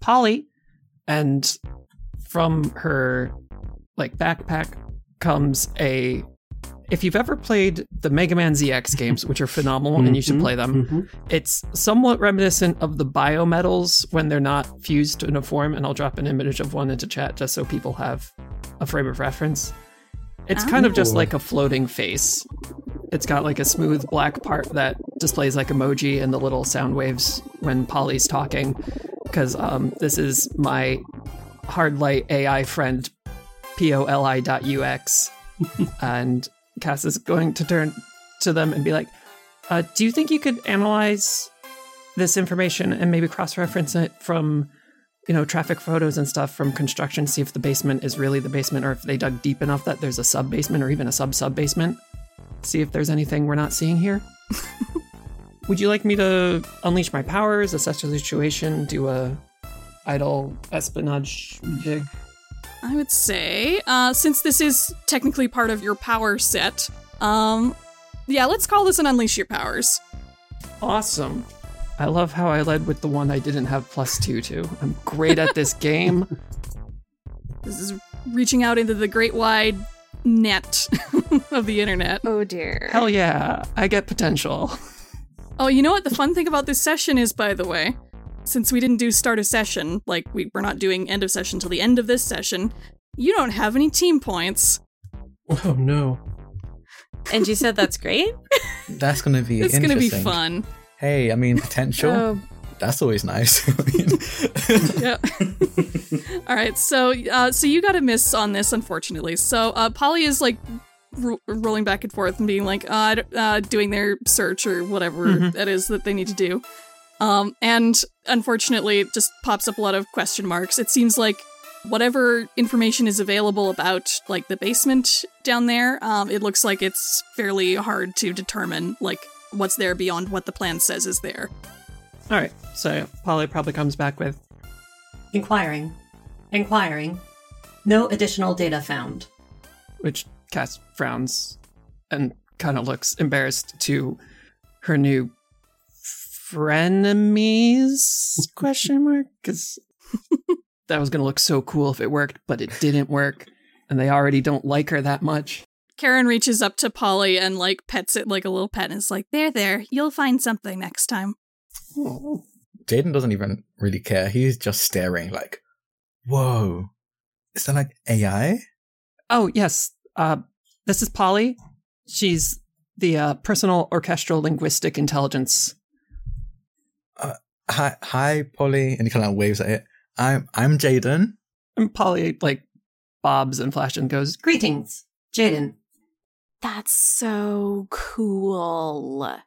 Polly and... From her, like, backpack comes a... If you've ever played the Mega Man Z X games, which are phenomenal mm-hmm, and you should play them, mm-hmm. It's somewhat reminiscent of the biometals when they're not fused in a form, and I'll drop an image of one into chat just so people have a frame of reference. It's oh. kind of just like a floating face. It's got, like, a smooth black part that displays, like, emoji and the little sound waves when Polly's talking, because um, this is my... Hardlight A I friend, P O L I dot U X. And Cass is going to turn to them and be like, uh, do you think you could analyze this information and maybe cross-reference it from, you know, traffic photos and stuff from construction, see if the basement is really the basement, or if they dug deep enough that there's a sub-basement or even a sub-sub-basement? See if there's anything we're not seeing here? Would you like me to unleash my powers, assess the situation, do a... idol espionage jig? I would say, uh, since this is technically part of your power set, um, yeah, let's call this an Unleash Your Powers. Awesome. I love how I led with the one I didn't have plus two to. I'm great at this game. This is reaching out into the great wide net of the internet. Oh, dear. Hell yeah. I get potential. Oh, you know what? The fun thing about this session is, by the way, since we didn't do start of session, like we, we're not doing end of session till the end of this session, you don't have any team points. Oh, no. And you said that's great? That's going to be it's interesting. It's going to be fun. Hey, I mean, potential. Uh, That's always nice. Yep. All right. So, uh, so you got a miss on this, unfortunately. So, uh, Polly is like ro- rolling back and forth and being like, uh, uh doing their search or whatever mm-hmm. it is that they need to do. Um, and unfortunately, it just pops up a lot of question marks. It seems like whatever information is available about like the basement down there, um, it looks like it's fairly hard to determine like what's there beyond what the plan says is there. All right, so Polly probably comes back with inquiring, inquiring, no additional data found. Which Cass frowns and kind of looks embarrassed to her new frenemies question mark because that was going to look so cool if it worked, but it didn't work, and they already don't like her that much. Karen reaches up to Polly and like pets it like a little pet and is like, "There, there, you'll find something next time." Oh. Jaden doesn't even really care. He's just staring like, whoa, is that like A I? Oh, yes. Uh, this is Polly. She's the uh, personal orchestral linguistic intelligence. Uh, hi, hi, Polly. And he kind of waves at it. I'm, I'm Jaden. And Polly like bobs and flashes and goes, greetings, Jaden. That's so cool.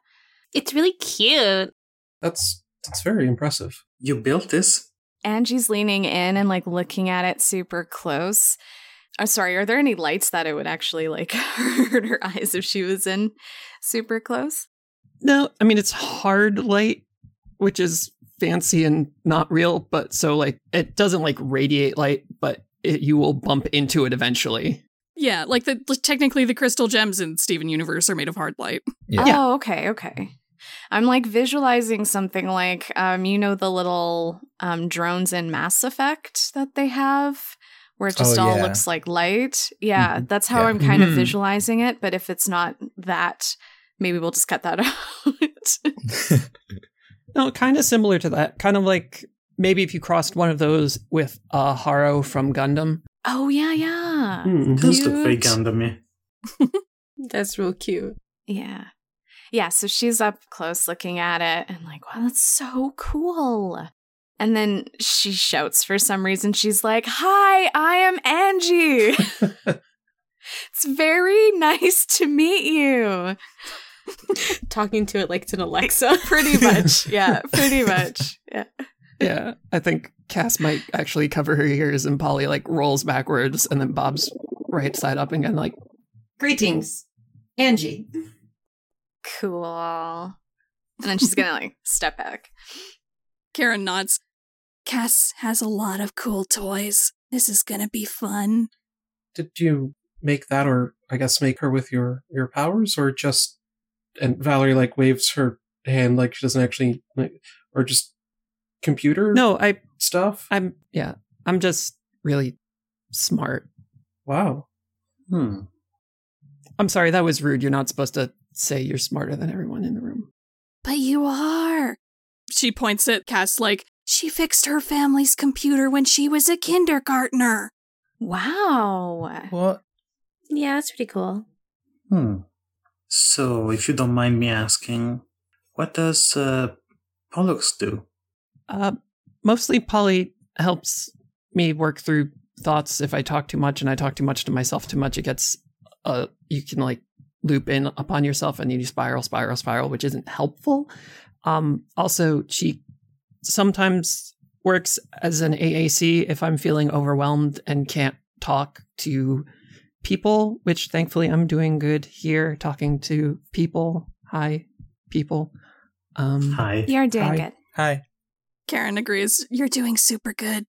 It's really cute. That's that's very impressive. You built this? Angie's leaning in and, like, looking at it super close. I'm sorry, are there any lights that it would actually, like, hurt her eyes if she was in super close? No, I mean, it's hard light, which is fancy and not real, but so, like, it doesn't, like, radiate light, but it, you will bump into it eventually. Yeah, like, the technically the crystal gems in Steven Universe are made of hard light. Yeah. Yeah. Oh, okay, okay. I'm, like, visualizing something like, um, you know, the little um, drones in Mass Effect that they have, where it just oh, all yeah. looks like light. Yeah, mm-hmm. that's how yeah. I'm kind mm-hmm. of visualizing it. But if it's not that, maybe we'll just cut that out. No, kind of similar to that. Kind of like maybe if you crossed one of those with uh, Haro from Gundam. Oh, yeah, yeah. Mm, that's the fake Gundam, yeah. That's real cute. Yeah. Yeah, so she's up close looking at it and like, wow, that's so cool. And then she shouts for some reason. She's like, hi, I am Angie. It's very nice to meet you. Talking to it like it's an Alexa. Pretty much. Yeah, pretty much. Yeah. Yeah, I think Cass might actually cover her ears and Polly like rolls backwards and then bobs right side up and again like, greetings, Angie. Cool. And then she's gonna like step back. Karen nods. Cass has a lot of cool toys. This is gonna be fun. Did you make that, or I guess make her with your your powers, or just? And Valerie like waves her hand like she doesn't actually, like, or just computer. No, I stuff. I'm yeah. I'm just really smart. Wow. Hmm. I'm sorry, that was rude. You're not supposed to say you're smarter than everyone in the room. But you are. She points at Cass like, she fixed her family's computer when she was a kindergartner. Wow. What? Yeah, that's pretty cool. Hmm. So, if you don't mind me asking, what does uh, Pollux do? Uh, mostly Polly helps me work through thoughts. If I talk too much and I talk too much to myself too much, it gets, uh, you can like loop in upon yourself and you spiral, spiral, spiral, which isn't helpful. Um, also, she sometimes works as an A A C if I'm feeling overwhelmed and can't talk to people, which thankfully I'm doing good here, talking to people. Hi, people. Um, hi. You're doing hi. Good. Hi. Karen agrees. You're doing super good.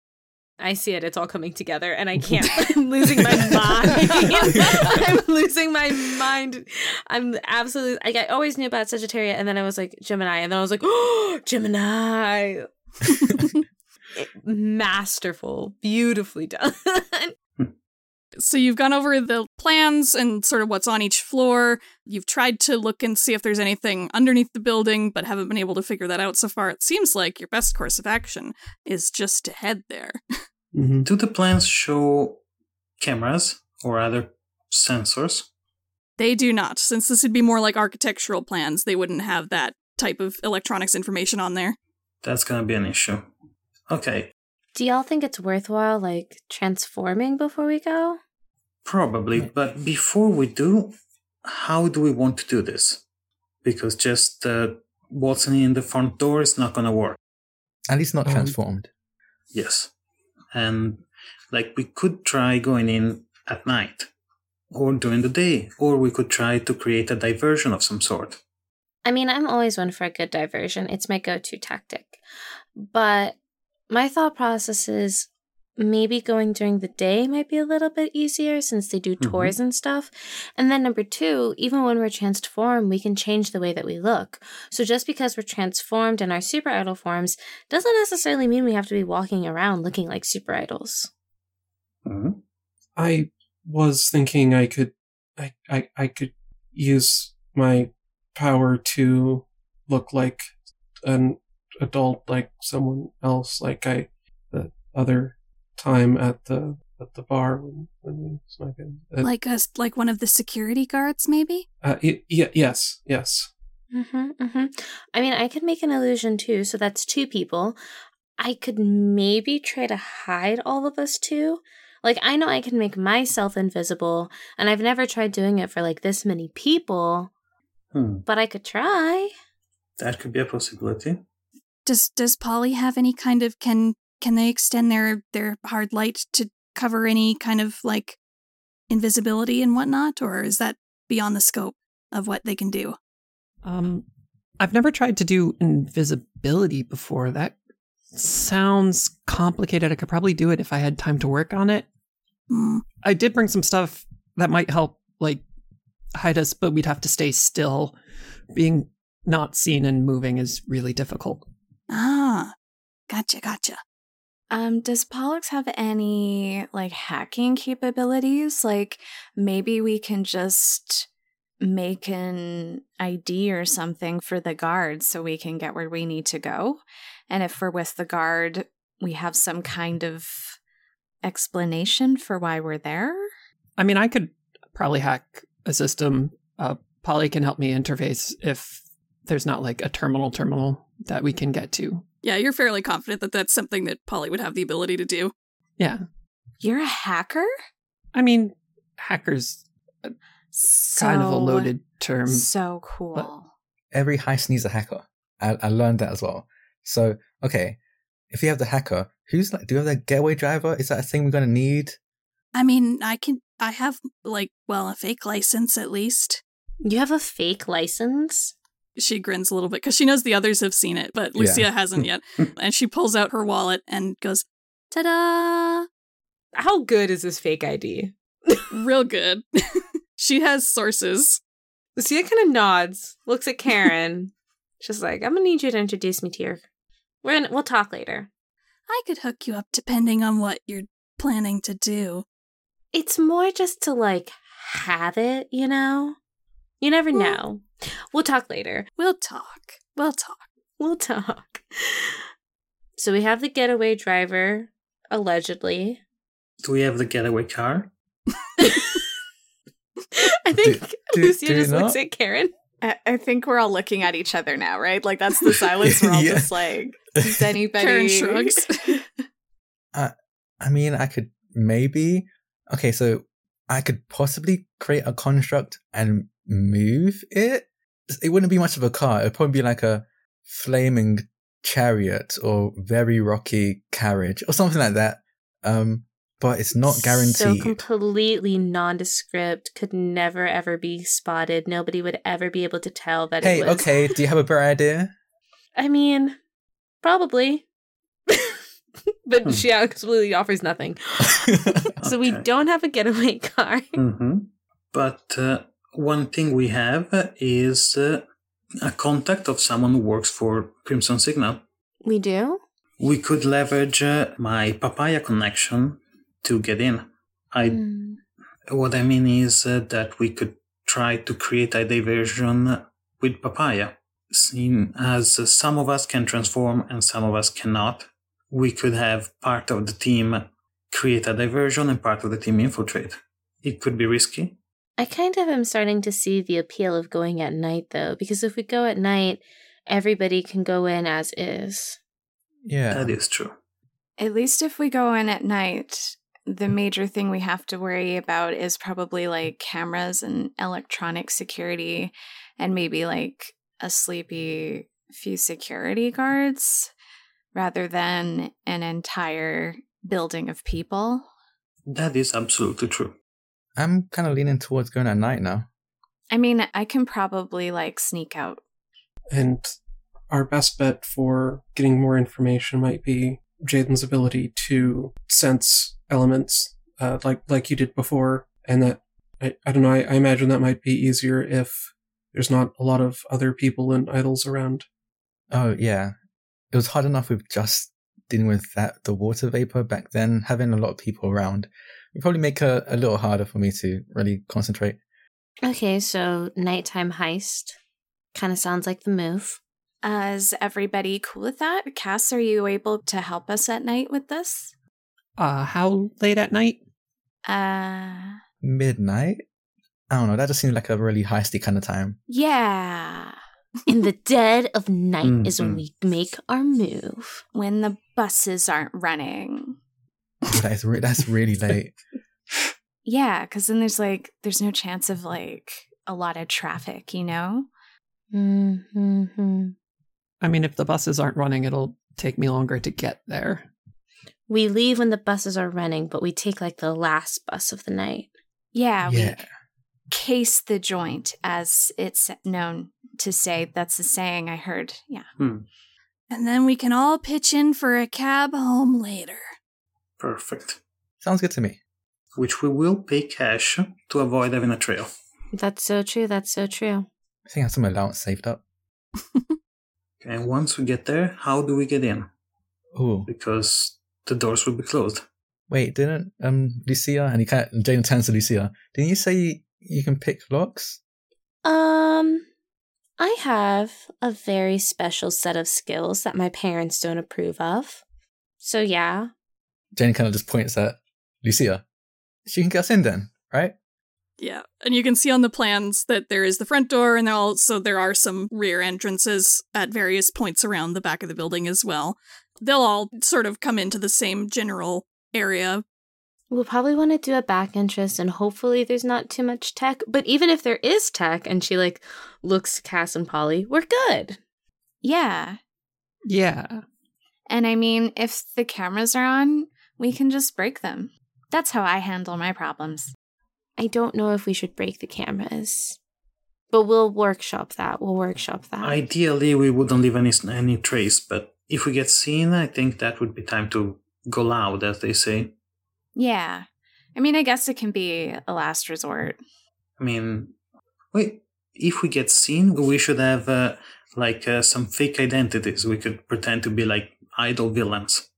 I see it. It's all coming together, and I can't. I'm losing my mind. I'm losing my mind. I'm absolutely. Like, I always knew about Sagittaria, and then I was like Gemini, and then I was like, oh, Gemini. Masterful, beautifully done. So you've gone over the plans and sort of what's on each floor. You've tried to look and see if there's anything underneath the building, but haven't been able to figure that out so far. It seems like your best course of action is just to head there. Mm-hmm. Do the plans show cameras or other sensors? They do not. Since this would be more like architectural plans, they wouldn't have that type of electronics information on there. That's going to be an issue. Okay. Do y'all think it's worthwhile, like, transforming before we go? Probably, but before we do, how do we want to do this? Because just uh, waltzing in the front door is not going to work. At least not transformed. Um, yes. And, like, we could try going in at night, or during the day, or we could try to create a diversion of some sort. I mean, I'm always one for a good diversion. It's my go-to tactic. But my thought process is maybe going during the day might be a little bit easier since they do tours mm-hmm. and stuff. And then number two, even when we're transformed, we can change the way that we look. So just because we're transformed in our super idol forms doesn't necessarily mean we have to be walking around looking like super idols. Mm-hmm. I was thinking I could, I, I, I could use my power to look like an adult, like someone else, like I the other time at the at the bar when, when we snuck in. Uh, like us, like one of the security guards, maybe. Uh, it, yeah. Yes. Yes. Mm-hmm. Mm-hmm. I mean, I could make an illusion too, so that's two people. I could maybe try to hide all of us too. Like, I know I can make myself invisible, and I've never tried doing it for, like, this many people, hmm. but I could try. That could be a possibility. Does does Polly have any kind of, can can they extend their, their hard light to cover any kind of, like, invisibility and whatnot, or is that beyond the scope of what they can do? Um, I've never tried to do invisibility before. That sounds complicated. I could probably do it if I had time to work on it. Mm. I did bring some stuff that might help, like, hide us, but we'd have to stay still. Being not seen and moving is really difficult. Ah, gotcha, gotcha. Um, does Pollux have any, like, hacking capabilities? Like, maybe we can just make an I D or something for the guards so we can get where we need to go. And if we're with the guard, we have some kind of explanation for why we're there? I mean, I could probably hack a system. Uh, Polly can help me interface if there's not, like, a terminal terminal that we can get to. Yeah, you're fairly confident that that's something that Polly would have the ability to do. Yeah. You're a hacker? I mean, hacker's a so, kind of a loaded term. So cool. Every heist needs a hacker. I, I learned that as well. So, okay, if you have the hacker, who's like, do you have that getaway driver? Is that a thing we're going to need? I mean, I can, I have, like, well, a fake license at least. You have a fake license? She grins a little bit because she knows the others have seen it, but Lucia yeah. hasn't yet. And she pulls out her wallet and goes, ta-da! How good is this fake I D? Real good. She has sources. Lucia kind of nods, looks at Karen. She's like, I'm going to need you to introduce me to your... We're in... We'll talk later. I could hook you up depending on what you're planning to do. It's more just to, like, have it, you know? You never well, know. We'll talk later. We'll talk. We'll talk. We'll talk. So we have the getaway driver, allegedly. Do we have the getaway car? I think do, do, Lucia do just not? looks at Karen. I think we're all looking at each other now, right? Like, that's the silence. We're all yeah. just like, does anybody... Karen shrugs. uh, I mean, I could maybe... Okay, so I could possibly create a construct and move it. It wouldn't be much of a car. It would probably be like a flaming chariot or very rocky carriage or something like that. Um, but it's not guaranteed. So completely nondescript, could never, ever be spotted. Nobody would ever be able to tell that hey, it was... Hey, okay, do you have a better idea? I mean, probably. But hmm. she absolutely offers nothing. So okay. We don't have a getaway car. Mm-hmm. But uh, one thing we have is uh, a contact of someone who works for Crimson Signal. We do? We could leverage uh, my Papaya connection to get in. I mm. What I mean is uh, that we could try to create a diversion with Papaya. Seen as uh, some of us can transform and some of us cannot, we could have part of the team create a diversion and part of the team infiltrate. It could be risky. I kind of am starting to see the appeal of going at night, though, because if we go at night, everybody can go in as is. Yeah, that is true. At least if we go in at night, the major thing we have to worry about is probably, like, cameras and electronic security and maybe, like, a sleepy few security guards rather than an entire building of people. That is absolutely true. I'm kind of leaning towards going at night now. I mean, I can probably, like, sneak out. And our best bet for getting more information might be Jaden's ability to sense elements uh, like like you did before. And that, I, I don't know, I, I imagine that might be easier if there's not a lot of other people and idols around. Oh, yeah. It was hard enough with just dealing with that, the water vapor back then, having a lot of people around. It would probably make it a little harder for me to really concentrate. Okay, so nighttime heist kind of sounds like the move. Uh, is everybody cool with that? Cass, are you able to help us at night with this? Uh, how late at night? Uh... Midnight? I don't know, that just seemed like a really heisty kind of time. Yeah. In the dead of night mm-hmm. is when we make our move. When the buses aren't running. That is re- that's really late. Yeah, because then there's like, there's no chance of like a lot of traffic, you know? Mm-hmm. I mean, if the buses aren't running, it'll take me longer to get there. We leave when the buses are running, but we take like the last bus of the night. Yeah, yeah. we... Case the joint, as it's known to say. That's the saying I heard. Yeah. Hmm. And then we can all pitch in for a cab home later. Perfect. Sounds good to me. Which we will pay cash to avoid having a trail. That's so true. That's so true. I think I have some allowance saved up. And once we get there, how do we get in? Oh. Because the doors will be closed. Wait, didn't um Lucia, and he kind of, Jane turns to Lucia, didn't you say you can pick locks? Um, I have a very special set of skills that my parents don't approve of. So, yeah. Jane kind of just points at Lucia. She can get us in then, right? Yeah. And you can see on the plans that there is the front door, and also there are some rear entrances at various points around the back of the building as well. They'll all sort of come into the same general area. We'll probably want to do a back entrance, and hopefully there's not too much tech. But even if there is tech, and she, like, looks to Cass and Polly, we're good. Yeah. Yeah. And, I mean, if the cameras are on, we can just break them. That's how I handle my problems. I don't know if we should break the cameras. But we'll workshop that. We'll workshop that. Ideally, we wouldn't leave any, any trace. But if we get seen, I think that would be time to go loud, as they say. Yeah. I mean, I guess it can be a last resort. I mean, wait, if we get seen, we should have, uh, like, uh, some fake identities. We could pretend to be, like, idol villains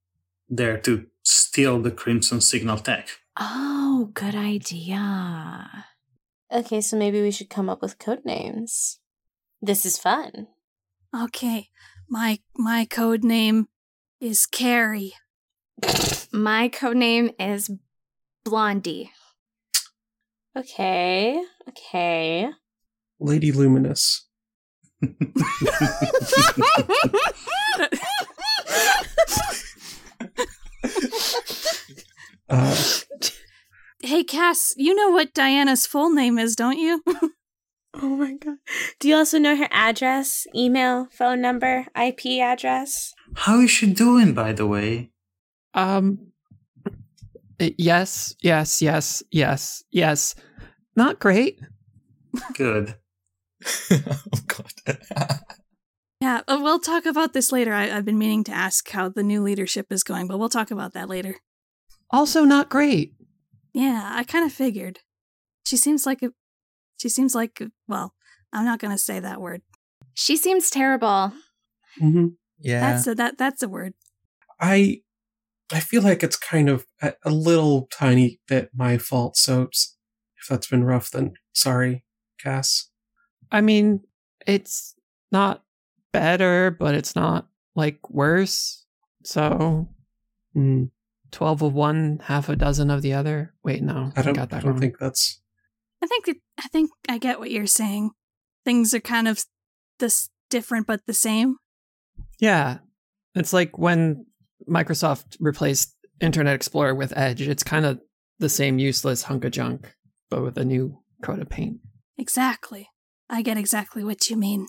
there to steal the Crimson Signal tech. Oh, good idea. Okay, so maybe we should come up with code names. This is fun. Okay, my my code name is Carrie. My codename is Blondie. Okay, okay. Lady Luminous. uh. Hey, Cass, you know what Diana's full name is, don't you? Oh my god. Do you also know her address, email, phone number, I P address? How is she doing, by the way? Um, yes, yes, yes, yes, yes. Not great. Good. Oh, God. Yeah, we'll talk about this later. I, I've been meaning to ask how the new leadership is going, but we'll talk about that later. Also not great. Yeah, I kind of figured. She seems like, a, she seems like, a, well, I'm not going to say that word. She seems terrible. Mm-hmm. Yeah. That's a, that, that's a word. I... I feel like it's kind of a little tiny bit my fault, so If that's been rough, then sorry, Cass. I mean, it's not better, but it's not, like, worse. So, mm. twelve of one, half a dozen of the other. Wait, no. I, I don't, got that I don't wrong. think that's... I think, it, I think I get what you're saying. Things are kind of this different, but the same. Yeah. It's like when Microsoft replaced Internet Explorer with Edge. It's kind of the same useless hunk of junk, but with a new coat of paint. Exactly. I get exactly what you mean.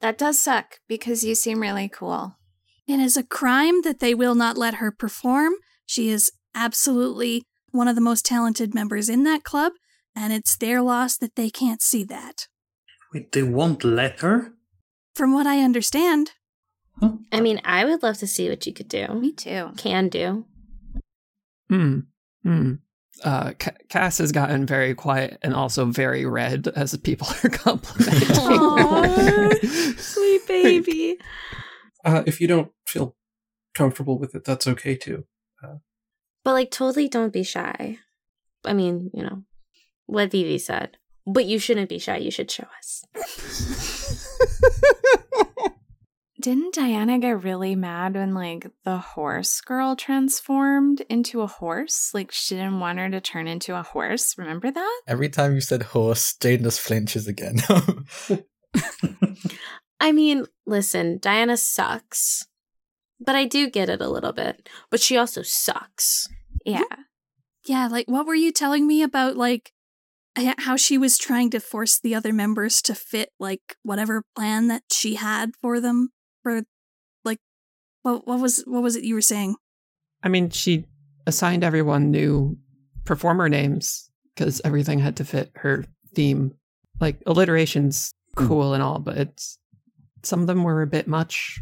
That does suck, because you seem really cool. It is a crime that they will not let her perform. She is absolutely one of the most talented members in that club, and it's their loss that they can't see that. Wait, they won't let her? From what I understand. Huh? I mean, I would love to see what you could do. Me too. Can do. Hmm. Hmm. Uh, Cass has gotten very quiet and also very red as people are complimenting her. Sweet baby. Uh, if you don't feel comfortable with it, that's okay too. Uh, but like, totally don't be shy. I mean, you know, what Vivi said. But you shouldn't be shy. You should show us. Didn't Diana get really mad when, like, the horse girl transformed into a horse? Like, she didn't want her to turn into a horse. Remember that? Every time you said horse, Jaden just flinches again. I mean, listen, Diana sucks. But I do get it a little bit. But she also sucks. Yeah. Yeah, like, what were you telling me about, like, how she was trying to force the other members to fit, like, whatever plan that she had for them? Or, like, what, what was what was it you were saying? I mean, she assigned everyone new performer names because everything had to fit her theme. Like, alliteration's cool and all, but it's, some of them were a bit much.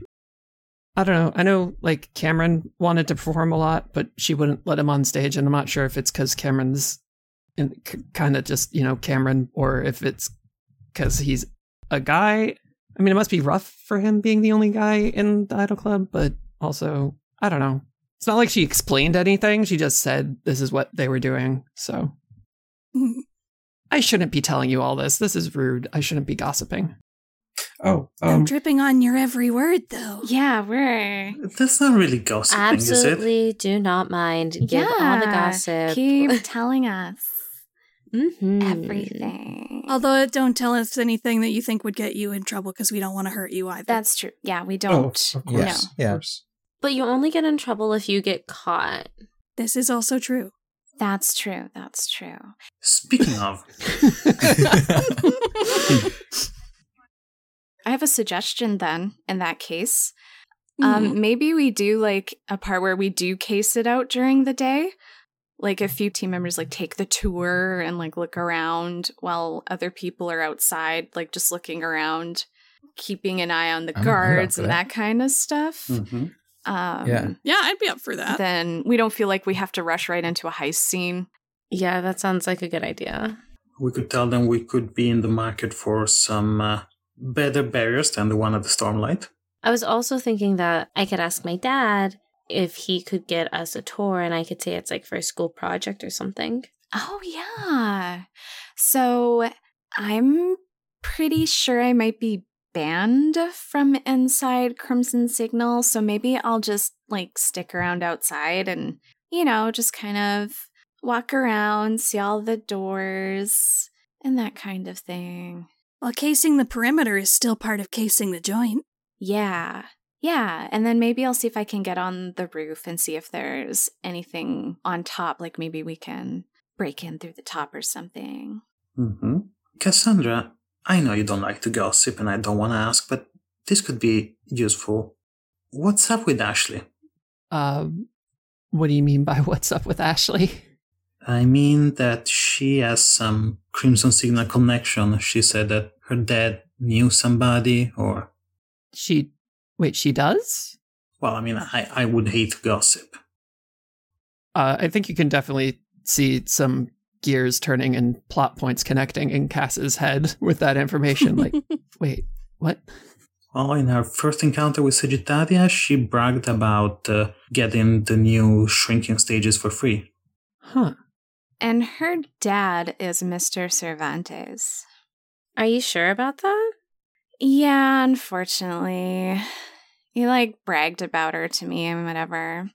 I don't know. I know, like, Cameron wanted to perform a lot, but she wouldn't let him on stage, and I'm not sure if it's because Cameron's and c- kind of just, you know, Cameron, or if it's because he's a guy. I mean, it must be rough for him being the only guy in the Idol Club, but also, I don't know. It's not like she explained anything. She just said this is what they were doing. So I shouldn't be telling you all this. This is rude. I shouldn't be gossiping. Oh, um, I'm dripping on your every word, though. Yeah, we're... That's not really gossiping, absolutely is it? Absolutely do not mind. Give yeah, all the gossip. Keep telling us mm-hmm. everything. Although don't tell us anything that you think would get you in trouble, because we don't want to hurt you either. That's true. Yeah, we don't. Oh, of course. No. Yeah. But you only get in trouble if you get caught. This is also true. That's true. That's true. Speaking of... I have a suggestion then, in that case. Um, mm. Maybe we do, like, a part where we do case it out during the day. Like, a few team members, like, take the tour and, like, look around while other people are outside, like, just looking around, keeping an eye on the I'm guards and that. that kind of stuff. Mm-hmm. Um, yeah. yeah, I'd be up for that. Then we don't feel like we have to rush right into a heist scene. Yeah, that sounds like a good idea. We could tell them we could be in the market for some... Uh, better barriers than the one at the Stormlight. I was also thinking that I could ask my dad if he could get us a tour, and I could say it's like for a school project or something. Oh, yeah. So I'm pretty sure I might be banned from inside Crimson Signal, so maybe I'll just like stick around outside and, you know, just kind of walk around, see all the doors and that kind of thing. Well, casing the perimeter is still part of casing the joint. Yeah. Yeah. And then maybe I'll see if I can get on the roof and see if there's anything on top. Like maybe we can break in through the top or something. Mm-hmm. Cassandra, I know you don't like to gossip and I don't want to ask, but this could be useful. What's up with Ashley? Um, what do you mean by what's up with Ashley? I mean that she has some Crimson Signal connection. She said that her dad knew somebody, or... She... Wait, she does? Well, I mean, I, I would hate gossip. Uh, I think you can definitely see some gears turning and plot points connecting in Cass's head with that information. Like, wait, what? Well, in her first encounter with Sagittaria, she bragged about uh, getting the new shrinking stages for free. Huh. And her dad is Mister Cervantes. Are you sure about that? Yeah, unfortunately. He, like, bragged about her to me and whatever.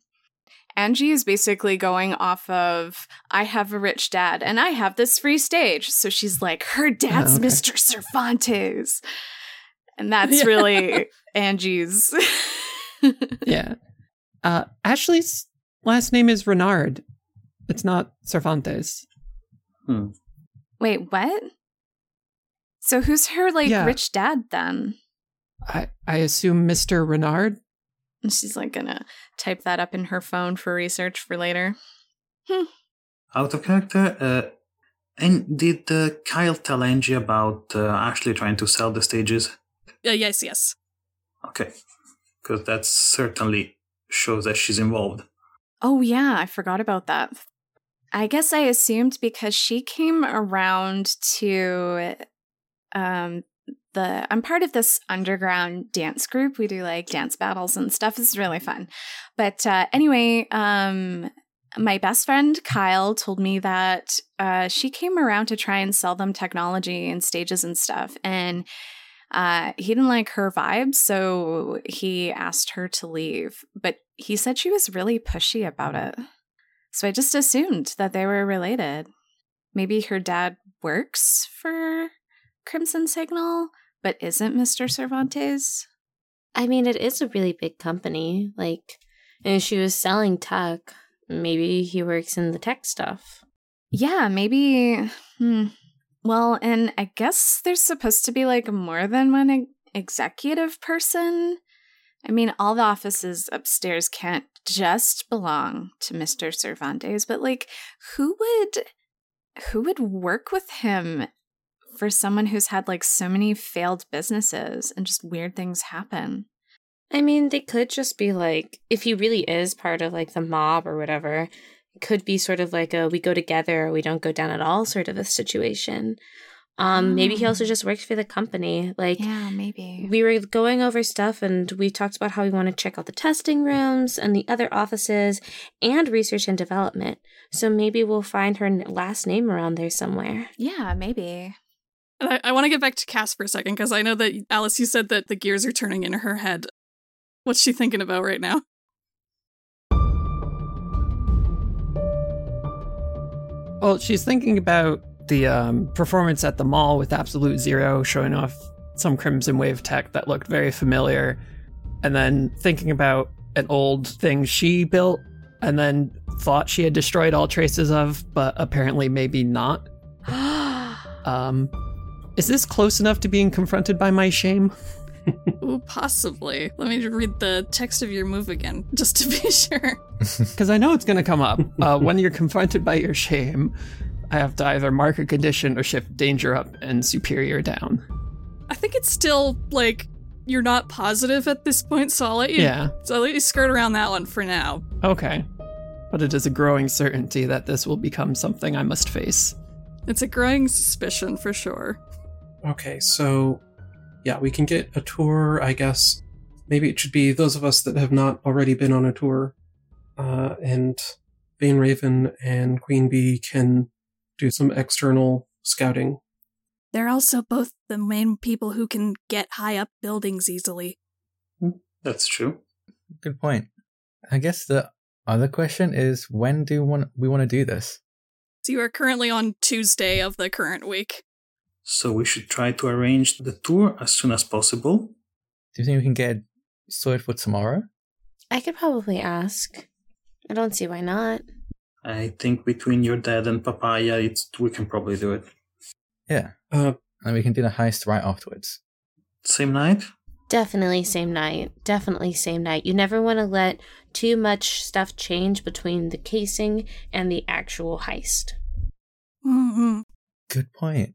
Angie is basically going off of, I have a rich dad and I have this free stage. So she's like, her dad's oh, okay. Mister Cervantes. And that's yeah. really Angie's. yeah. Uh, Ashley's last name is Renard. It's not Cervantes. Hmm. Wait, what? So who's her, like, yeah. rich dad then? I, I assume Mister Renard. She's, like, gonna type that up in her phone for research for later. Hmm. Out of character, uh, and did uh, Kyle tell Angie about uh, Ashley trying to sell the stages? Uh, yes, yes. Okay. Because that certainly shows that she's involved. Oh, yeah, I forgot about that. I guess I assumed because she came around to... um. The, I'm part of this underground dance group. We do like dance battles and stuff. It's really fun. But uh, anyway, um, my best friend Kyle told me that uh, she came around to try and sell them technology and stages and stuff. And uh, he didn't like her vibe, so he asked her to leave. But he said she was really pushy about it. So I just assumed that they were related. Maybe her dad works for Crimson Signal? But isn't Mister Cervantes? I mean, it is a really big company. Like, and she was selling tech. Maybe he works in the tech stuff. Yeah, maybe. Hmm. Well, and I guess there's supposed to be, like, more than one e- executive person. I mean, all the offices upstairs can't just belong to Mister Cervantes. But, like, who would, who would work with him? For someone who's had, like, so many failed businesses and just weird things happen. I mean, they could just be, like, if he really is part of, like, the mob or whatever, it could be sort of like a we go together or we don't go down at all sort of a situation. Um, mm. Maybe he also just works for the company. Like, yeah, maybe. We were going over stuff and we talked about how we want to check out the testing rooms and the other offices and research and development. So maybe we'll find her last name around there somewhere. Yeah, maybe. And I, I want to get back to Cass for a second, because I know that, Alice, you said that the gears are turning in her head. What's she thinking about right now? Well, she's thinking about the um, performance at the mall with Absolute Zero showing off some Crimson Wave tech that looked very familiar, and then thinking about an old thing she built and then thought she had destroyed all traces of, but apparently maybe not. um... Is this close enough to being confronted by my shame? Ooh, possibly. Let me read the text of your move again, just to be sure. Because I know it's going to come up. Uh, when you're confronted by your shame, I have to either mark a condition or shift danger up and superior down. I think it's still, like, you're not positive at this point, so I'll let you, yeah. so I'll let you skirt around that one for now. Okay. But it is a growing certainty that this will become something I must face. It's a growing suspicion, for sure. Okay, so, yeah, we can get a tour, I guess. Maybe it should be those of us that have not already been on a tour, uh, and Bane Raven and Queen Bee can do some external scouting. They're also both the main people who can get high up buildings easily. That's true. Good point. I guess the other question is, when do we want to do this? So you are currently on Tuesday of the current week. So we should try to arrange the tour as soon as possible. Do you think we can get sorted for tomorrow? I could probably ask. I don't see why not. I think between your dad and Papaya, it's, we can probably do it. Yeah. Uh, and we can do the heist right afterwards. Same night? Definitely same night. Definitely same night. You never want to let too much stuff change between the casing and the actual heist. Mm-hmm. Good point.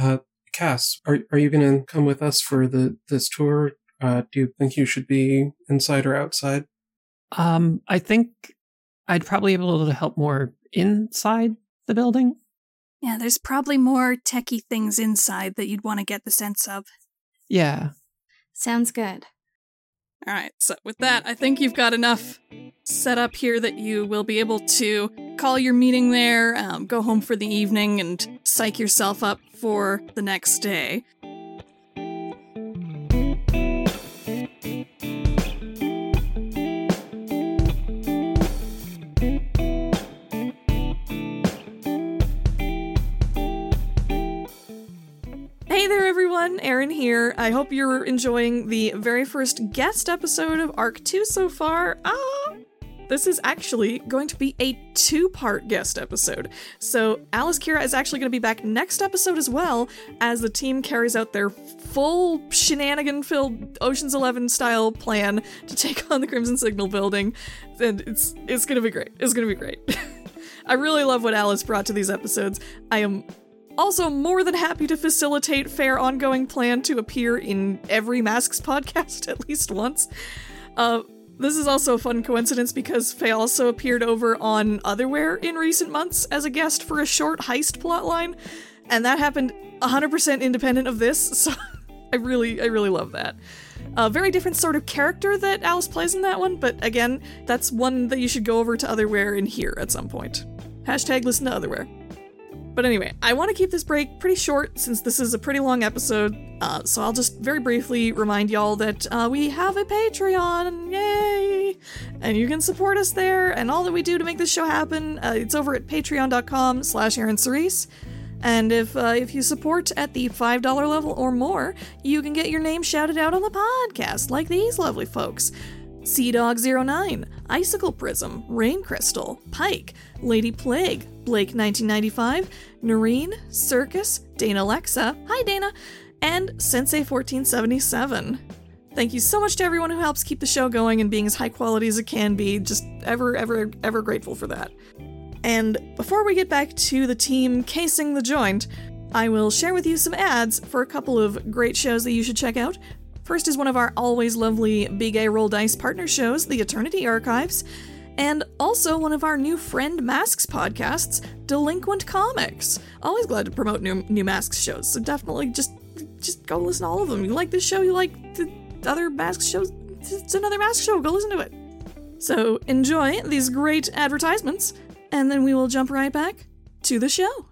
Uh, Cass, are are you going to come with us for the this tour? Uh, do you think you should be inside or outside? Um, I think I'd probably be able to help more inside the building. Yeah, there's probably more techie things inside that you'd want to get the sense of. Yeah. Sounds good. All right, so with that, I think you've got enough set up here that you will be able to call your meeting there, um, go home for the evening, and psych yourself up for the next day. Hey there, everyone. Aaron here. I hope you're enjoying the very first guest episode of Arc two so far. Ah! This is actually going to be a two-part guest episode. So Alice Kira is actually going to be back next episode as well, as the team carries out their full shenanigan-filled Ocean's Eleven-style plan to take on the Crimson Signal building. And it's it's going to be great. It's going to be great. I really love what Alice brought to these episodes. I am... Also, more than happy to facilitate fair ongoing plan to appear in every Masks podcast at least once. Uh, this is also a fun coincidence because Faye also appeared over on Otherwhere in recent months as a guest for a short heist plotline, and that happened one hundred percent independent of this, so I really, I really love that. A very different sort of character that Alice plays in that one, but again, that's one that you should go over to Otherwhere and hear at some point. Hashtag listen to Otherwhere. But anyway, I want to keep this break pretty short since this is a pretty long episode, uh, so I'll just very briefly remind y'all that uh, we have a Patreon, yay! And you can support us there, and all that we do to make this show happen, uh, it's over at patreon.com slash Aaron Cerise. And if, uh, if you support at the five dollars level or more, you can get your name shouted out on the podcast, like these lovely folks. Seadog zero nine, Icicle Prism, Rain Crystal, Pike, Lady Plague, Blake nineteen ninety-five, Noreen, Circus, Dana Lexa, hi Dana, and Sensei fourteen seventy-seven. Thank you so much to everyone who helps keep the show going and being as high quality as it can be. Just ever, ever, ever grateful for that. And before we get back to the team casing the joint, I will share with you some ads for a couple of great shows that you should check out. First is one of our always lovely Big A Roll Dice partner shows, The Eternity Archives, and also one of our new friend Masks podcasts, Delinquent Comics. Always glad to promote new new Masks shows, so definitely just just go listen to all of them. You like this show, you like the other Masks shows, it's another Masks show, go listen to it. So enjoy these great advertisements, and then we will jump right back to the show.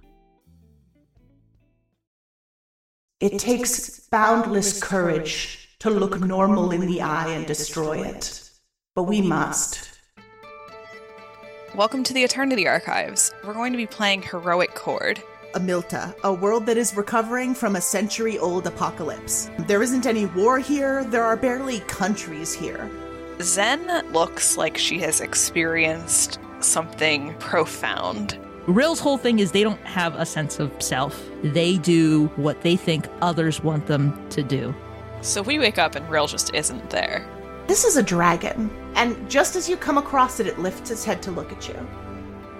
It takes boundless courage to look normal in the eye and destroy it, but we must. Welcome to the Eternity Archives. We're going to be playing Heroic Chord. Amilta, a world that is recovering from a century-old apocalypse. There isn't any war here, there are barely countries here. Zen looks like she has experienced something profound. Rill's whole thing is they don't have a sense of self. They do what they think others want them to do. So we wake up and Rill just isn't there. This is a dragon, and just as you come across it, it lifts its head to look at you.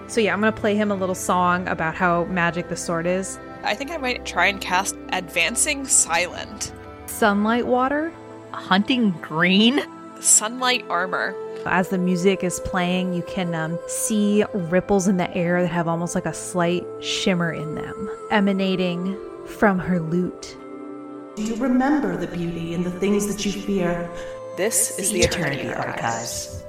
So yeah, I'm going to play him a little song about how magic the sword is. I think I might try and cast Advancing Silent. Sunlight Water. Hunting Green. Sunlight Armor. As the music is playing, you can um, see ripples in the air that have almost like a slight shimmer in them, emanating from her lute. Do you remember the beauty and the things that you fear? This is the Eternity Archives.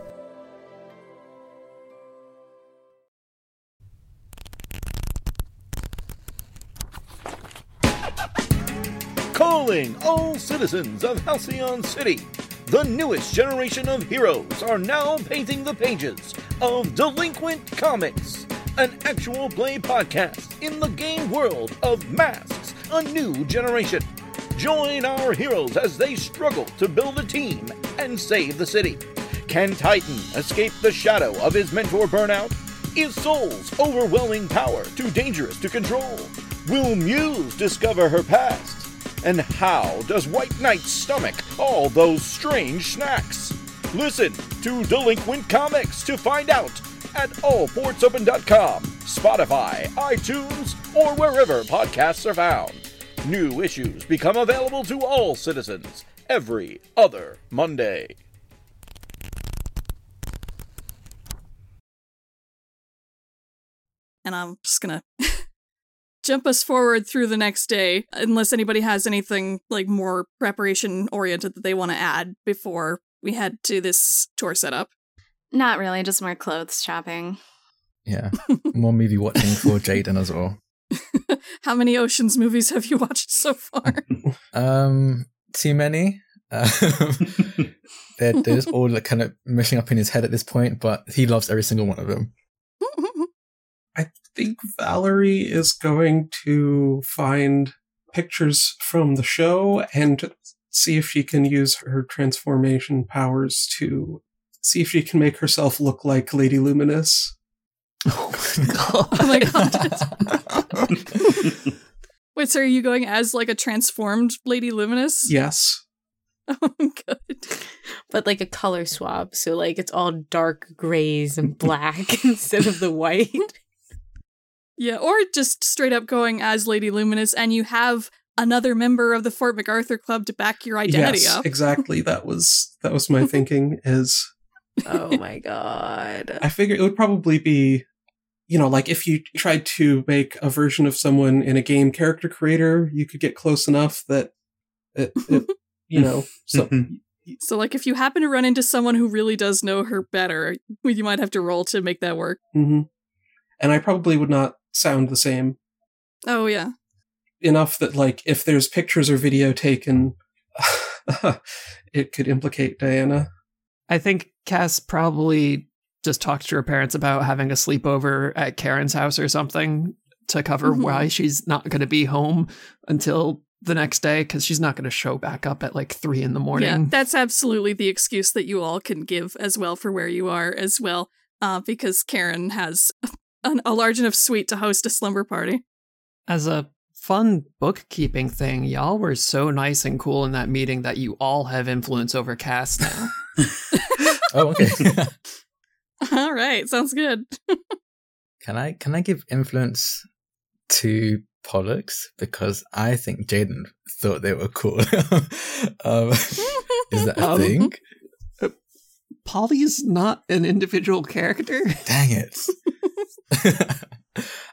Calling all citizens of Halcyon City. The newest generation of heroes are now painting the pages of Delinquent Comics, an actual play podcast in the game world of Masks: A New Generation. Join our heroes as they struggle to build a team and save the city. Can Titan escape the shadow of his mentor burnout? Is Soul's overwhelming power too dangerous to control? Will Muse discover her past? And how does White Knight stomach all those strange snacks? Listen to Delinquent Comics to find out at all ports open dot com, Spotify, iTunes, or wherever podcasts are found. New issues become available to all citizens every other Monday. And I'm just gonna jump us forward through the next day, unless anybody has anything like more preparation-oriented that they want to add before we head to this tour setup. Not really, just more clothes shopping. Yeah. More movie watching for Jaden as well. How many Oceans movies have you watched so far? Um, too many. Um, they're, they're just all like kind of mushing up in his head at this point, but he loves every single one of them. I think Valerie is going to find pictures from the show and see if she can use her transformation powers to see if she can make herself look like Lady Luminous. Oh my god. Oh my god. Wait, so are you going as like a transformed Lady Luminous? Yes. Oh, good. But like a color swap, so like it's all dark grays and black instead of the white. Yeah, or just straight up going as Lady Luminous and you have another member of the Fort MacArthur Club to back your identity yes, up. Yes, exactly. That was that was my thinking is... Oh my god. I figured it would probably be, you know, like if you tried to make a version of someone in a game character creator, you could get close enough that it, it you know, so... So like if you happen to run into someone who really does know her better, you might have to roll to make that work. Mm-hmm. And I probably would not sound the same. Oh, yeah. Enough that, like, if there's pictures or video taken, it could implicate Diana. I think Cass probably just talked to her parents about having a sleepover at Karen's house or something to cover mm-hmm. why she's not going to be home until the next day, because she's not going to show back up at, like, three in the morning. Yeah, that's absolutely the excuse that you all can give as well for where you are as well, uh, because Karen has... An, a large enough suite to host a slumber party. As a fun bookkeeping thing, y'all were so nice and cool in that meeting that you all have influence over Cass now. Oh, okay. All right, sounds good. Can I can I give influence to Pollux? Because I think Jaden thought they were cool. um, is that a um, thing? Polly's not an individual character. Dang it.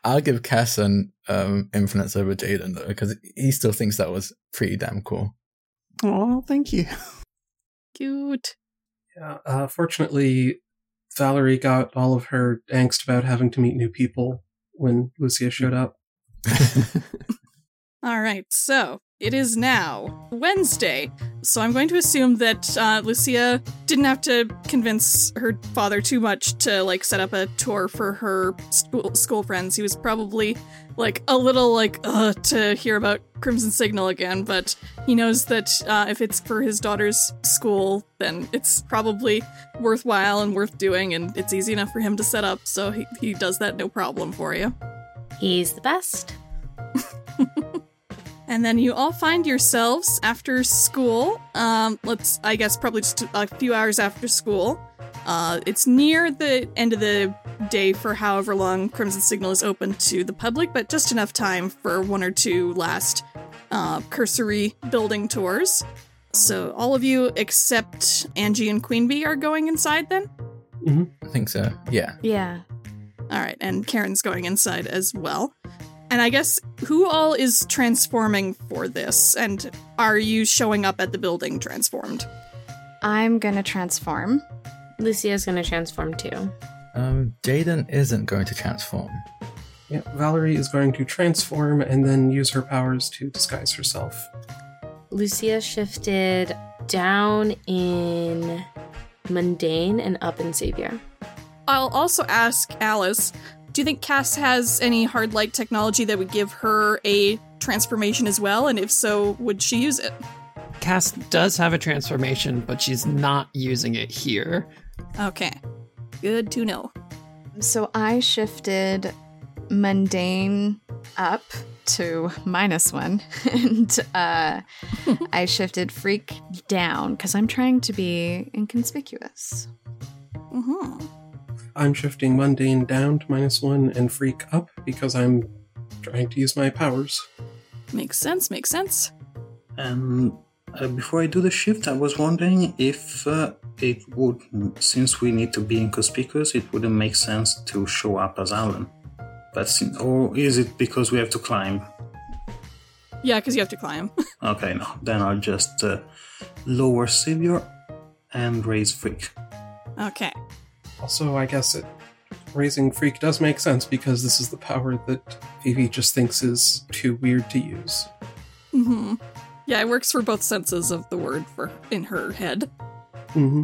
I'll give Cass an um, influence over Jaden though, because he still thinks that was pretty damn cool. Oh, thank you. Cute. Yeah. Uh, fortunately, Valerie got all of her angst about having to meet new people when Lucia showed up. All right. So it is now Wednesday. So I'm going to assume that uh, Lucia didn't have to convince her father too much to like set up a tour for her school, school friends. He was probably like a little like ugh to hear about Crimson Signal again, but he knows that uh, if it's for his daughter's school, then it's probably worthwhile and worth doing, and it's easy enough for him to set up. So he, he does that no problem for you. He's the best. And then you all find yourselves after school. Um, let's, I guess, probably just a few hours after school. Uh, it's near the end of the day for however long Crimson Signal is open to the public, but just enough time for one or two last uh, cursory building tours. So all of you except Angie and Queen Bee are going inside then? Mm-hmm. I think so, yeah. Yeah. All right, and Karen's going inside as well. And I guess, who all is transforming for this? And are you showing up at the building transformed? I'm going to transform. Lucia's going to transform too. Um, Jaden isn't going to transform. Yeah, Valerie is going to transform and then use her powers to disguise herself. Lucia shifted down in Mundane and up in Savior. I'll also ask Alice... Do you think Cass has any hard light technology that would give her a transformation as well? And if so, would she use it? Cass does have a transformation, but she's not using it here. Okay. Good to know. So I shifted Mundane up to minus one. And uh, I shifted Freak down because I'm trying to be inconspicuous. Mm-hmm. I'm shifting Mundane down to minus one and Freak up because I'm trying to use my powers. Makes sense, makes sense. Um, uh, before I do the shift, I was wondering if uh, it would, since we need to be inconspicuous, it wouldn't make sense to show up as Alan. But since, or is it because we have to climb? Yeah, because you have to climb. Okay, no. Then I'll just uh, lower Savior and raise Freak. Okay. Also, I guess it raising Freak does make sense because this is the power that Phoebe just thinks is too weird to use. Mm-hmm. Yeah, it works for both senses of the word for in her head. Mm-hmm.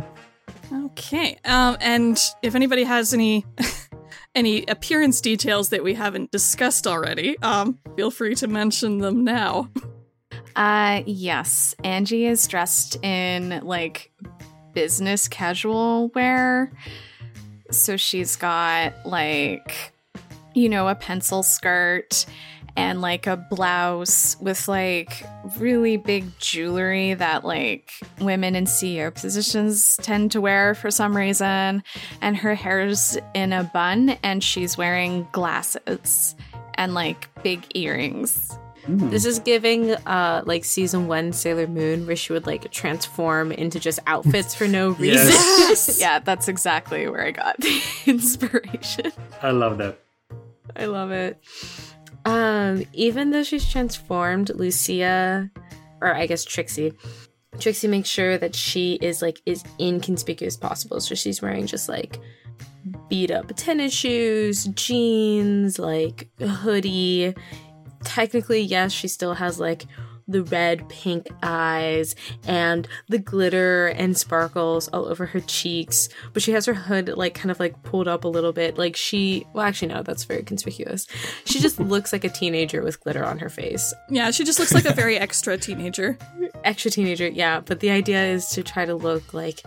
Okay. Um, and if anybody has any any appearance details that we haven't discussed already, um, feel free to mention them now. Uh, yes. Angie is dressed in, like, business casual wear. So she's got, like, you know, a pencil skirt and, like, a blouse with, like, really big jewelry that, like, women in C E O positions tend to wear for some reason. And her hair's in a bun, and she's wearing glasses and, like, big earrings. Mm. This is giving, uh, like, season one Sailor Moon, where she would, like, transform into just outfits for no reason. Yes. Yeah, that's exactly where I got the inspiration. I love that. I love it. Um, even though she's transformed, Lucia, or I guess Trixie, Trixie makes sure that she is, like, as inconspicuous as possible. So she's wearing just, like, beat up tennis shoes, jeans, like, a hoodie. Technically, yes, she still has, like, the red, pink eyes and the glitter and sparkles all over her cheeks. But she has her hood, like, kind of, like, pulled up a little bit. Like, she... Well, actually, no, that's very conspicuous. She just looks like a teenager with glitter on her face. Yeah, she just looks like a very extra teenager. Extra teenager, yeah. But the idea is to try to look like,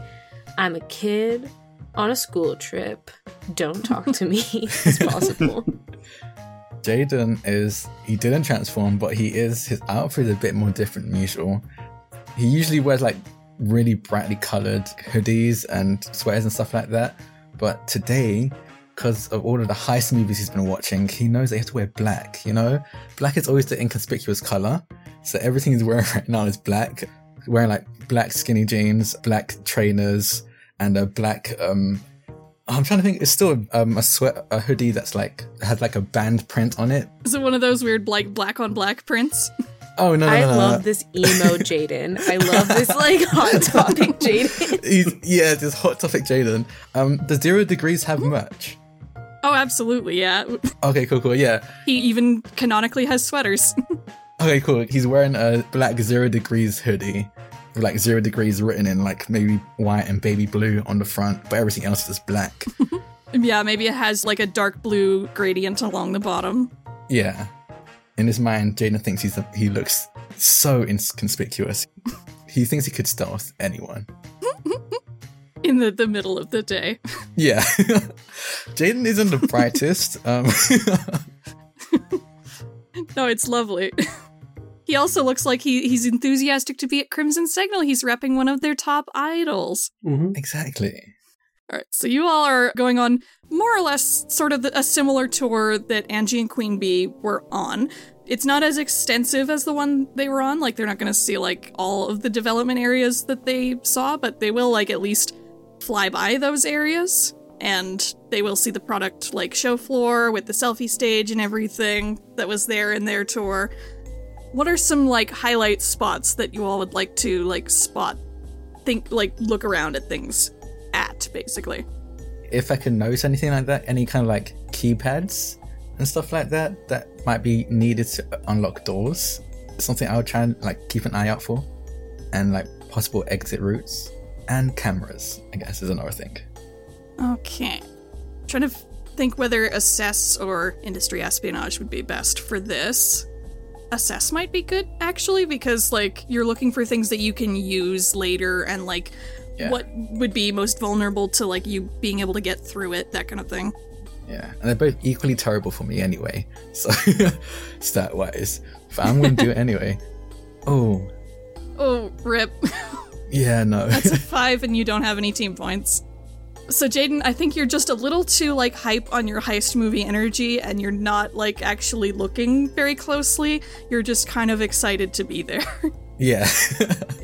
I'm a kid on a school trip. Don't talk to me. It's possible. Jaden is, he didn't transform, but he is, his outfit is a bit more different than usual. He usually wears, like, really brightly coloured hoodies and sweaters and stuff like that. But today, because of all of the heist movies he's been watching, he knows that he has to wear black, you know? Black is always the inconspicuous colour. So everything he's wearing right now is black. He's wearing, like, black skinny jeans, black trainers, and a black, um... I'm trying to think. It's still um, a sweat, a hoodie that's like has like a band print on it. Is it one of those weird like black on black prints? Oh no! no I no, no, love no. this emo Jaden. I love this like hot topic Jaden. Yeah, this hot topic Jaden. Um, does Zero Degrees have merch? Oh, absolutely, yeah. Okay, cool, cool, yeah. He even canonically has sweaters. Okay, cool. He's wearing a black Zero Degrees hoodie. Like Zero Degrees written in like maybe white and baby blue on the front, but everything else is black. Yeah, maybe it has like a dark blue gradient along the bottom. Yeah. In his mind, Jaden thinks he's a, he looks so inconspicuous. He thinks he could stealth anyone. In the, the middle of the day. Yeah. Jaden isn't the brightest. um. No, it's lovely. He also looks like he, he's enthusiastic to be at Crimson Signal. He's repping one of their top idols. Mm-hmm. Exactly. All right, so you all are going on more or less sort of a similar tour that Angie and Queen Bee were on. It's not as extensive as the one they were on. Like, they're not going to see, like, all of the development areas that they saw, but they will, like, at least fly by those areas. And they will see the product, like, show floor with the selfie stage and everything that was there in their tour. What are some, like, highlight spots that you all would like to, like, spot, think, like, look around at things at, basically? If I can notice anything like that, any kind of, like, keypads and stuff like that, that might be needed to unlock doors. Something I would try and, like, keep an eye out for. And, like, possible exit routes. And cameras, I guess, is another thing. Okay. I'm trying to think whether assess or industry espionage would be best for this. Assess might be good, actually, because, like, you're looking for things that you can use later and, like, yeah. What would be most vulnerable to, like, you being able to get through it, that kind of thing. Yeah, and they're both equally terrible for me anyway, so stat-wise. But I'm going to do it anyway. Oh. Oh, rip. Yeah, no. That's a five and you don't have any team points. So, Jaden, I think you're just a little too, like, hype on your heist movie energy, and you're not, like, actually looking very closely. You're just kind of excited to be there. Yeah.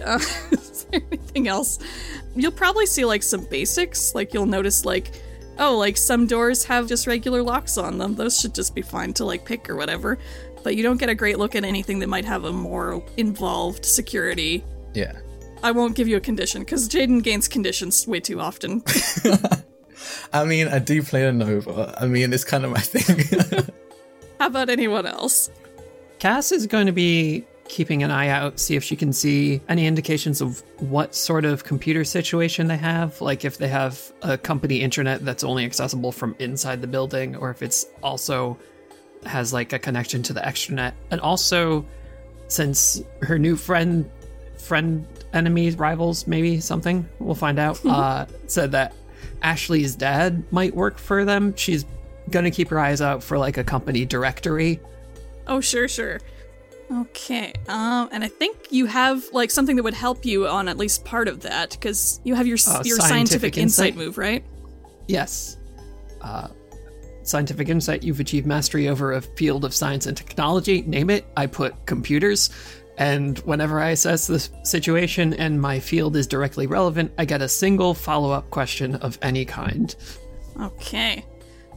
uh, is there anything else? You'll probably see, like, some basics. Like, you'll notice, like, oh, like, some doors have just regular locks on them. Those should just be fine to, like, pick or whatever. But you don't get a great look at anything that might have a more involved security. Yeah. I won't give you a condition, because Jaden gains conditions way too often. I mean, I do play a Nova. I mean, it's kind of my thing. How about anyone else? Cass is going to be keeping an eye out, see if she can see any indications of what sort of computer situation they have, like if they have a company internet that's only accessible from inside the building, or if it's also has like a connection to the extranet. And also, since her new friend, friend, enemies, rivals, maybe something, we'll find out, uh, said that Ashley's dad might work for them, she's going to keep her eyes out for like a company directory. Oh, sure, sure. Okay, um, and I think you have like something that would help you on at least part of that, because you have your uh, your scientific, scientific insight. insight move, right? Yes. Uh, scientific insight, you've achieved mastery over a field of science and technology, name it, I put computers, and whenever I assess this situation and my field is directly relevant, I get a single follow-up question of any kind. Okay,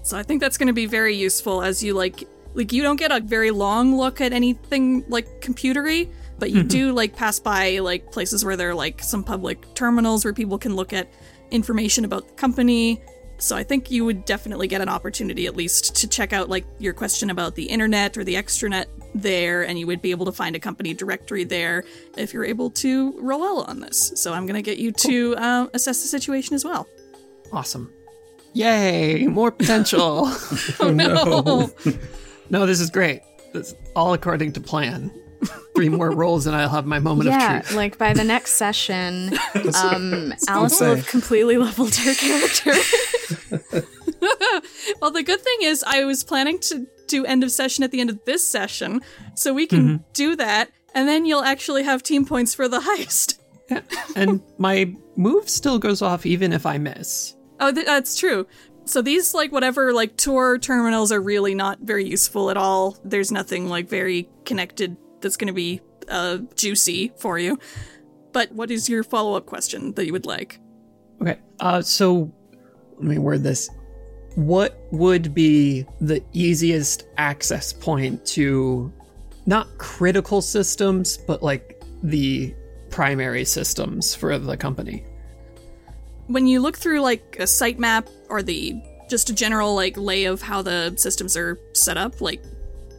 so I think that's going to be very useful as you like... Like, you don't get a very long look at anything, like, computery, but you mm-hmm. do, like, pass by, like, places where there are, like, some public terminals where people can look at information about the company. So I think you would definitely get an opportunity, at least, to check out, like, your question about the internet or the extranet there, and you would be able to find a company directory there if you're able to roll well on this. So I'm going to get you cool. to uh, assess the situation as well. Awesome. Yay! More potential! Oh, no! No, this is great. It's all according to plan. Three more rolls and I'll have my moment yeah, of truth. Yeah, like by the next session, um, Alice will have completely leveled her character. Well, the good thing is I was planning to do end of session at the end of this session, so we can mm-hmm. do that, and then you'll actually have team points for the heist. Yeah. And my move still goes off even if I miss. Oh, th- that's true. So these, like, whatever, like, tour terminals are really not very useful at all. There's nothing, like, very connected that's going to be uh, juicy for you. But what is your follow-up question that you would like? Okay, uh, so let me word this. What would be the easiest access point to not critical systems, but, like, the primary systems for the company? When you look through, like, a sitemap or the just a general, like, lay of how the systems are set up, like,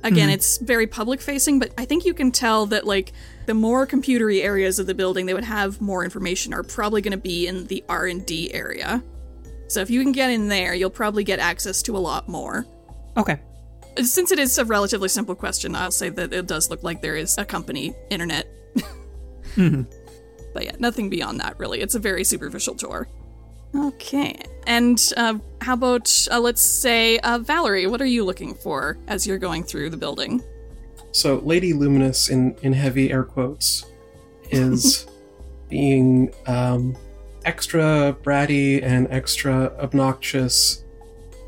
again, mm-hmm. it's very public-facing, but I think you can tell that, like, the more computery areas of the building that would have more information are probably going to be in the R and D area. So if you can get in there, you'll probably get access to a lot more. Okay. Since it is a relatively simple question, I'll say that it does look like there is a company internet. mm-hmm. But yeah, nothing beyond that, really. It's a very superficial tour. Okay. And uh, how about, uh, let's say, uh, Valerie, what are you looking for as you're going through the building? So Lady Luminous, in, in heavy air quotes, is being um, extra bratty and extra obnoxious,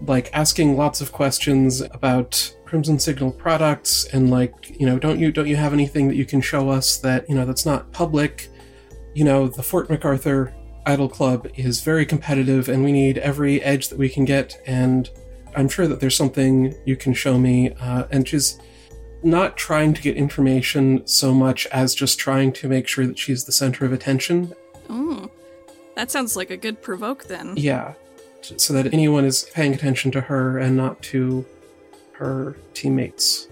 like asking lots of questions about Crimson Signal products and, like, you know, don't you don't you have anything that you can show us that, you know, that's not public? You know, the Fort MacArthur Idol Club is very competitive and we need every edge that we can get, and I'm sure that there's something you can show me. Uh, and she's not trying to get information so much as just trying to make sure that she's the center of attention. Oh, that sounds like a good provoke then. Yeah, so that anyone is paying attention to her and not to her teammates.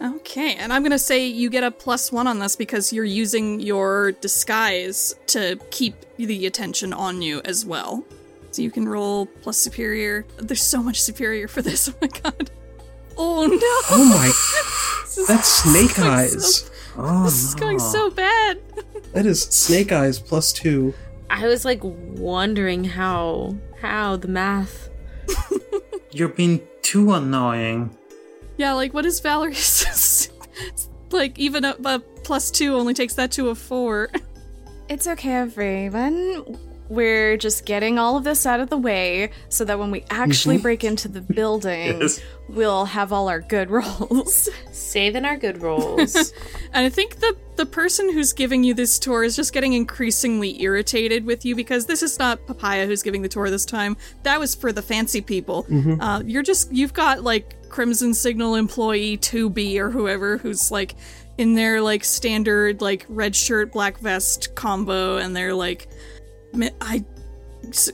Okay, and I'm going to say you get a plus one on this because you're using your disguise to keep the attention on you as well. So you can roll plus superior. There's so much superior for this. Oh my god. Oh no. Oh my. This is, that's Snake Eyes. So, oh, this is going no. so bad. That is Snake Eyes plus two. I was like wondering how, how the math. You're being too annoying. Yeah, like, what is Valerie's? Like, even a, a plus two only takes that to a four. It's okay, everyone. We're just getting all of this out of the way so that when we actually break into the building, yes. we'll have all our good rolls. Saving our good rolls. And I think the, the person who's giving you this tour is just getting increasingly irritated with you, because this is not Papaya who's giving the tour this time. That was for the fancy people. Mm-hmm. Uh, you're just, you've got, like, Crimson Signal employee two B or whoever who's, like, in their, like, standard, like, red shirt, black vest combo, and they're, like, I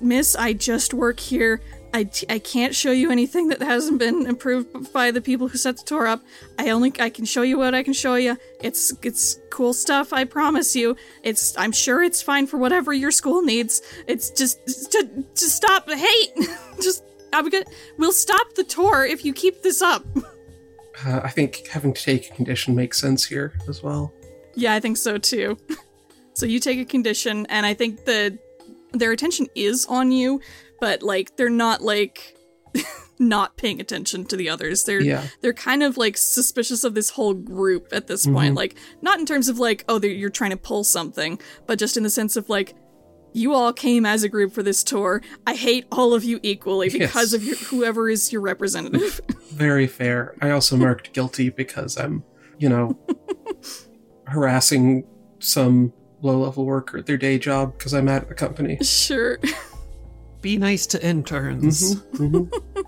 miss, I just work here. I, I can't show you anything that hasn't been improved by the people who set the tour up. I only I can show you what I can show you. It's it's cool stuff, I promise you. It's I'm sure it's fine for whatever your school needs. It's just just, just stop. Hey, just I'm gonna we'll stop the tour if you keep this up. Uh, I think having to take a condition makes sense here as well. Yeah, I think so too. So you take a condition, and I think the their attention is on you. But, like, they're not, like, not paying attention to the others. They're yeah. they're kind of, like, suspicious of this whole group at this mm-hmm. point. Like, not in terms of, like, oh, you're trying to pull something, but just in the sense of, like, you all came as a group for this tour. I hate all of you equally because yes. of your, whoever is your representative. Very fair. I also marked guilty because I'm, you know, harassing some low-level worker at their day job because I'm at the company. Sure. Be nice to interns. Mm-hmm, mm-hmm.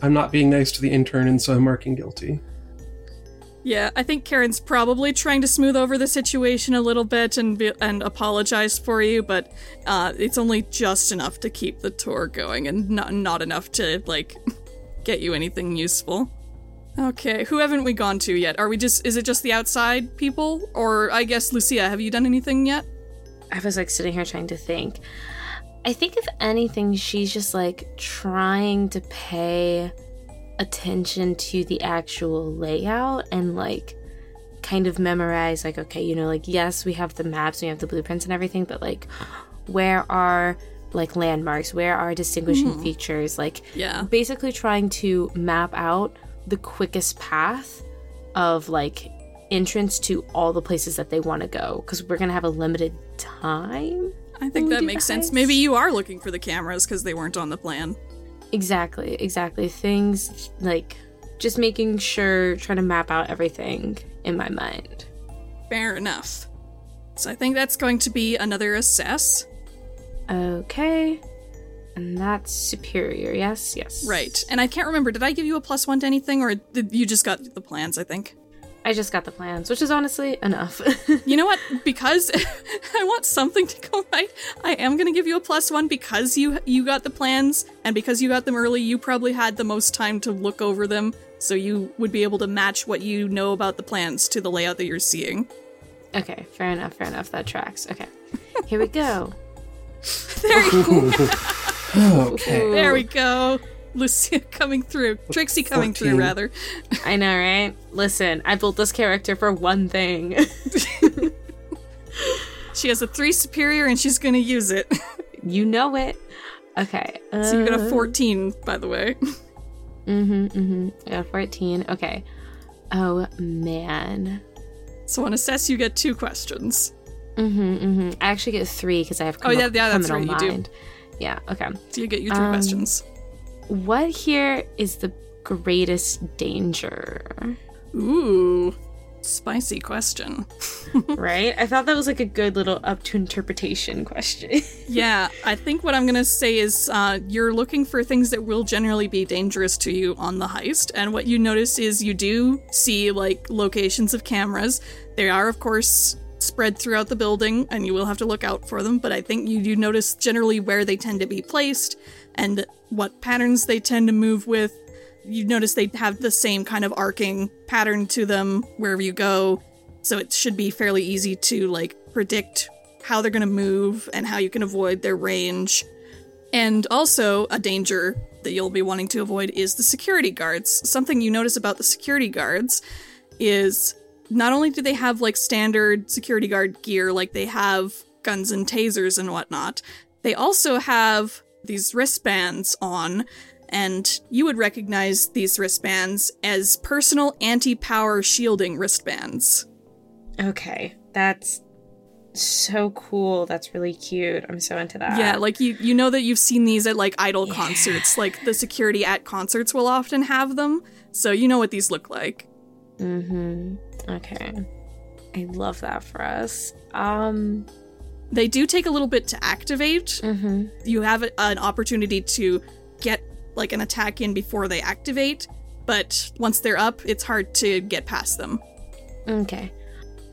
I'm not being nice to the intern, and so I'm marking guilty. Yeah, I think Karen's probably trying to smooth over the situation a little bit and be- and apologize for you, but uh, it's only just enough to keep the tour going, and not not enough to like get you anything useful. Okay, who haven't we gone to yet? Are we just? Is it just the outside people, or I guess Lucia? Have you done anything yet? I was like sitting here trying to think. I think if anything, she's just like trying to pay attention to the actual layout and like kind of memorize like, okay, you know, like, yes, we have the maps, we have the blueprints and everything, but like where are like landmarks, where are distinguishing mm-hmm. features? Like yeah. basically trying to map out the quickest path of like entrance to all the places that they want to go because we're going to have a limited time. I think that makes sense. Maybe you are looking for the cameras because they weren't on the plan. Exactly, exactly. Things like just making sure, trying to map out everything in my mind. Fair enough. So I think that's going to be another assess. Okay. And that's superior, yes? Yes. Right. And I can't remember, did I give you a plus one to anything or did you just got the plans, I think? I just got the plans, which is honestly enough. You know what? Because I want something to go right, I am going to give you a plus one because you you got the plans, and because you got them early, you probably had the most time to look over them, so you would be able to match what you know about the plans to the layout that you're seeing. Okay, fair enough, fair enough. That tracks. Okay, here we go. There you go. Oh, okay. There we go. Lucia coming through. Trixie coming fourteen. Through, rather. I know, right? Listen, I built this character for one thing. She has a three superior and she's going to use it. You know it. Okay. Uh, so you got a fourteen, by the way. Mm-hmm, mm-hmm. I got a fourteen. Okay. Oh, man. So on Assess, you get two questions. Mm-hmm, mm-hmm. I actually get three because I have criminal mind. Oh, yeah, yeah, that's right, you do. Yeah, okay. So you get your three um, questions. What here is the greatest danger? Ooh, spicy question. Right? I thought that was like a good little up to interpretation question. Yeah, I think what I'm going to say is uh, you're looking for things that will generally be dangerous to you on the heist. And what you notice is you do see like locations of cameras. They are, of course, spread throughout the building and you will have to look out for them. But I think you do notice generally where they tend to be placed and what patterns they tend to move with. You notice they have the same kind of arcing pattern to them wherever you go. So it should be fairly easy to like predict how they're going to move and how you can avoid their range. And also a danger that you'll be wanting to avoid is the security guards. Something you notice about the security guards is not only do they have like standard security guard gear, like they have guns and tasers and whatnot, they also have these wristbands on, and you would recognize these wristbands as personal anti-power shielding wristbands. Okay, that's so cool. That's really cute. I'm so into that. Yeah, like you you know that you've seen these at like idol yeah. concerts. Like the security at concerts will often have them, so you know what these look like. Mm-hmm. Okay. I love that for us. Um... They do take a little bit to activate. Mm-hmm. You have a, an opportunity to get like an attack in before they activate, but once they're up, it's hard to get past them. Okay.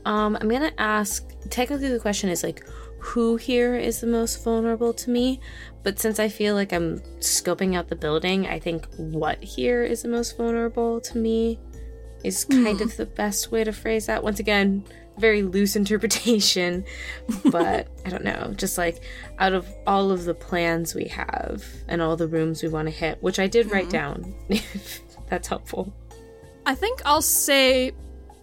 Um, I'm going to ask, technically the question is like, who here is the most vulnerable to me, but since I feel like I'm scoping out the building, I think what here is the most vulnerable to me is kind mm. of the best way to phrase that. Once again, very loose interpretation, but I don't know, just like out of all of the plans we have and all the rooms we want to hit, which I did mm. write down, if that's helpful. I think I'll say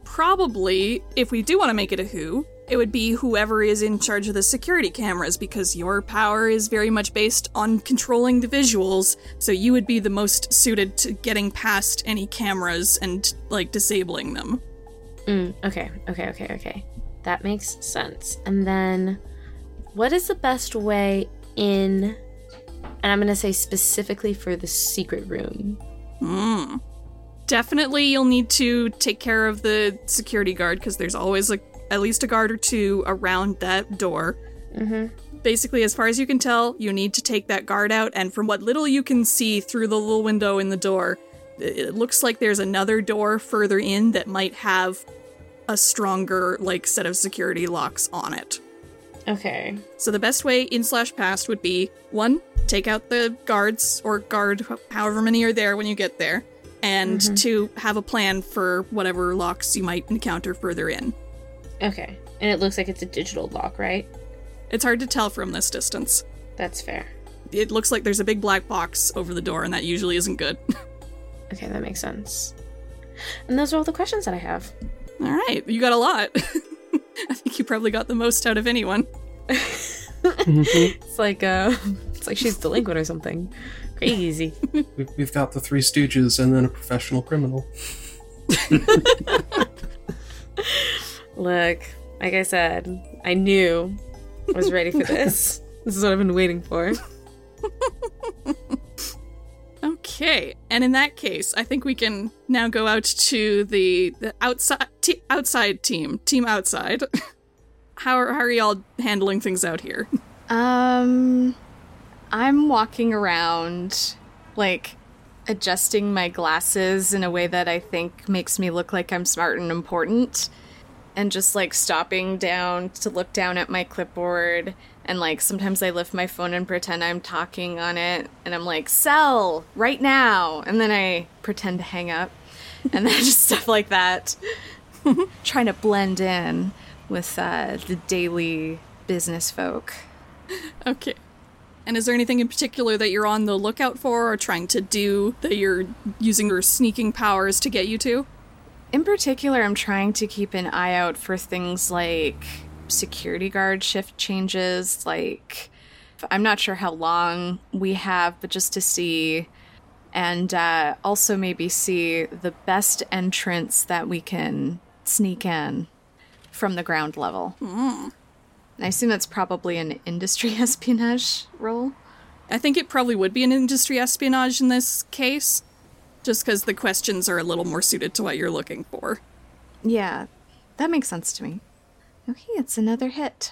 probably, if we do want to make it a who, it would be whoever is in charge of the security cameras, because your power is very much based on controlling the visuals, so you would be the most suited to getting past any cameras and, like, disabling them. Mm, okay, okay, okay, okay. That makes sense. And then, what is the best way in, and I'm going to say specifically for the secret room? Mm. Definitely you'll need to take care of the security guard, because there's always, like, at least a guard or two around that door. Mm-hmm. Basically, as far as you can tell, you need to take that guard out, and from what little you can see through the little window in the door, it looks like there's another door further in that might have a stronger, like, set of security locks on it. Okay. So the best way in slash past would be, one, take out the guards, or guard however many are there when you get there, and mm-hmm. two, have a plan for whatever locks you might encounter further in. Okay. And it looks like it's a digital lock, right? It's hard to tell from this distance. That's fair. It looks like there's a big black box over the door, and that usually isn't good. Okay, that makes sense. And those are all the questions that I have. All right. You got a lot. I think you probably got the most out of anyone. It's like uh, it's like she's delinquent or something. Crazy. We've got the Three Stooges and then a professional criminal. Look, like I said, I knew I was ready for this. This is what I've been waiting for. Okay, and in that case, I think we can now go out to the, the outside t- outside team, team outside. How are, how are y'all handling things out here? Um, I'm walking around, like, adjusting my glasses in a way that I think makes me look like I'm smart and important. And just, like, stopping down to look down at my clipboard. And, like, sometimes I lift my phone and pretend I'm talking on it. And I'm like, sell right now. And then I pretend to hang up. And then just stuff like that. Trying to blend in with uh, the daily business folk. Okay. And is there anything in particular that you're on the lookout for or trying to do that you're using your sneaking powers to get you to? In particular, I'm trying to keep an eye out for things like security guard shift changes, like, I'm not sure how long we have, but just to see, and uh, also maybe see the best entrance that we can sneak in from the ground level. Mm. I assume that's probably an industry espionage role? I think it probably would be an industry espionage in this case. Just because the questions are a little more suited to what you're looking for. Yeah, that makes sense to me. Okay, it's another hit.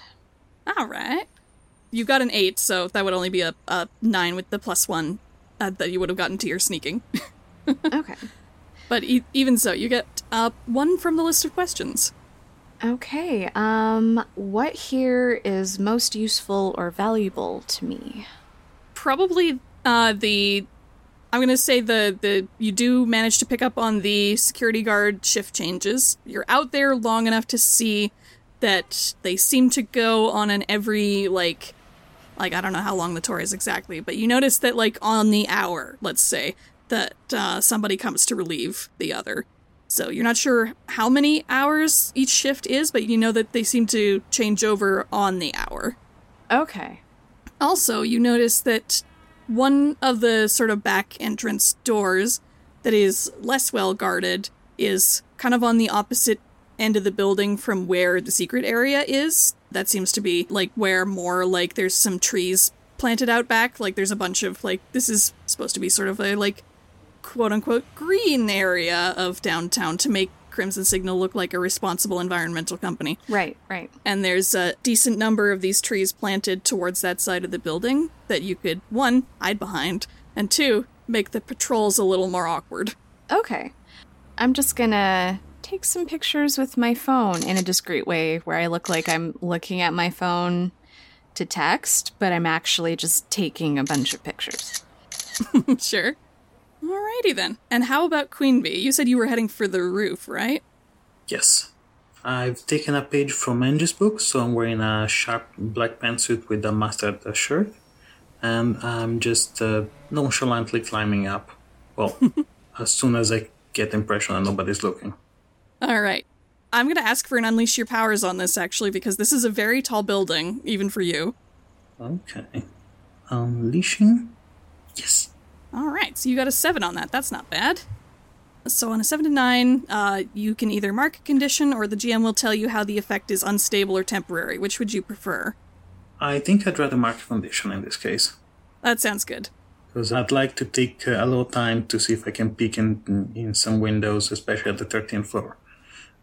All right. You got an eight, so that would only be a, a nine with the plus one uh, that you would have gotten to your sneaking. Okay. But e- even so, you get uh, one from the list of questions. Okay. Um, what here is most useful or valuable to me? Probably uh, the... I'm going to say the, the you do manage to pick up on the security guard shift changes. You're out there long enough to see that they seem to go on an every, like, like I don't know how long the tour is exactly, but you notice that, like, on the hour, let's say, that uh, somebody comes to relieve the other. So you're not sure how many hours each shift is, but you know that they seem to change over on the hour. Okay. Also, you notice that one of the sort of back entrance doors that is less well guarded is kind of on the opposite end of the building from where the secret area is. That seems to be like where more like there's some trees planted out back. Like there's a bunch of like, this is supposed to be sort of a like quote unquote green area of downtown to make Crimson Signal look like a responsible environmental company. Right, right. And there's a decent number of these trees planted towards that side of the building that you could, one, hide behind, and two, make the patrols a little more awkward. Okay. I'm just gonna take some pictures with my phone in a discreet way where I look like I'm looking at my phone to text, but I'm actually just taking a bunch of pictures. Sure. Alrighty then. And how about Queen Bee? You said you were heading for the roof, right? Yes. I've taken a page from Angie's book, so I'm wearing a sharp black pantsuit with a mustard shirt. And I'm just uh, nonchalantly climbing up. Well, as soon as I get impression and nobody's looking. All right. I'm going to ask for an Unleash Your Powers on this, actually, because this is a very tall building, even for you. Okay. Unleashing? Yes. All right, so you got a seven on that. That's not bad. So on a seven to nine, uh, you can either mark a condition or the G M will tell you how the effect is unstable or temporary. Which would you prefer? I think I'd rather mark a condition in this case. That sounds good. Because I'd like to take a little time to see if I can peek in, in some windows, especially at the thirteenth floor.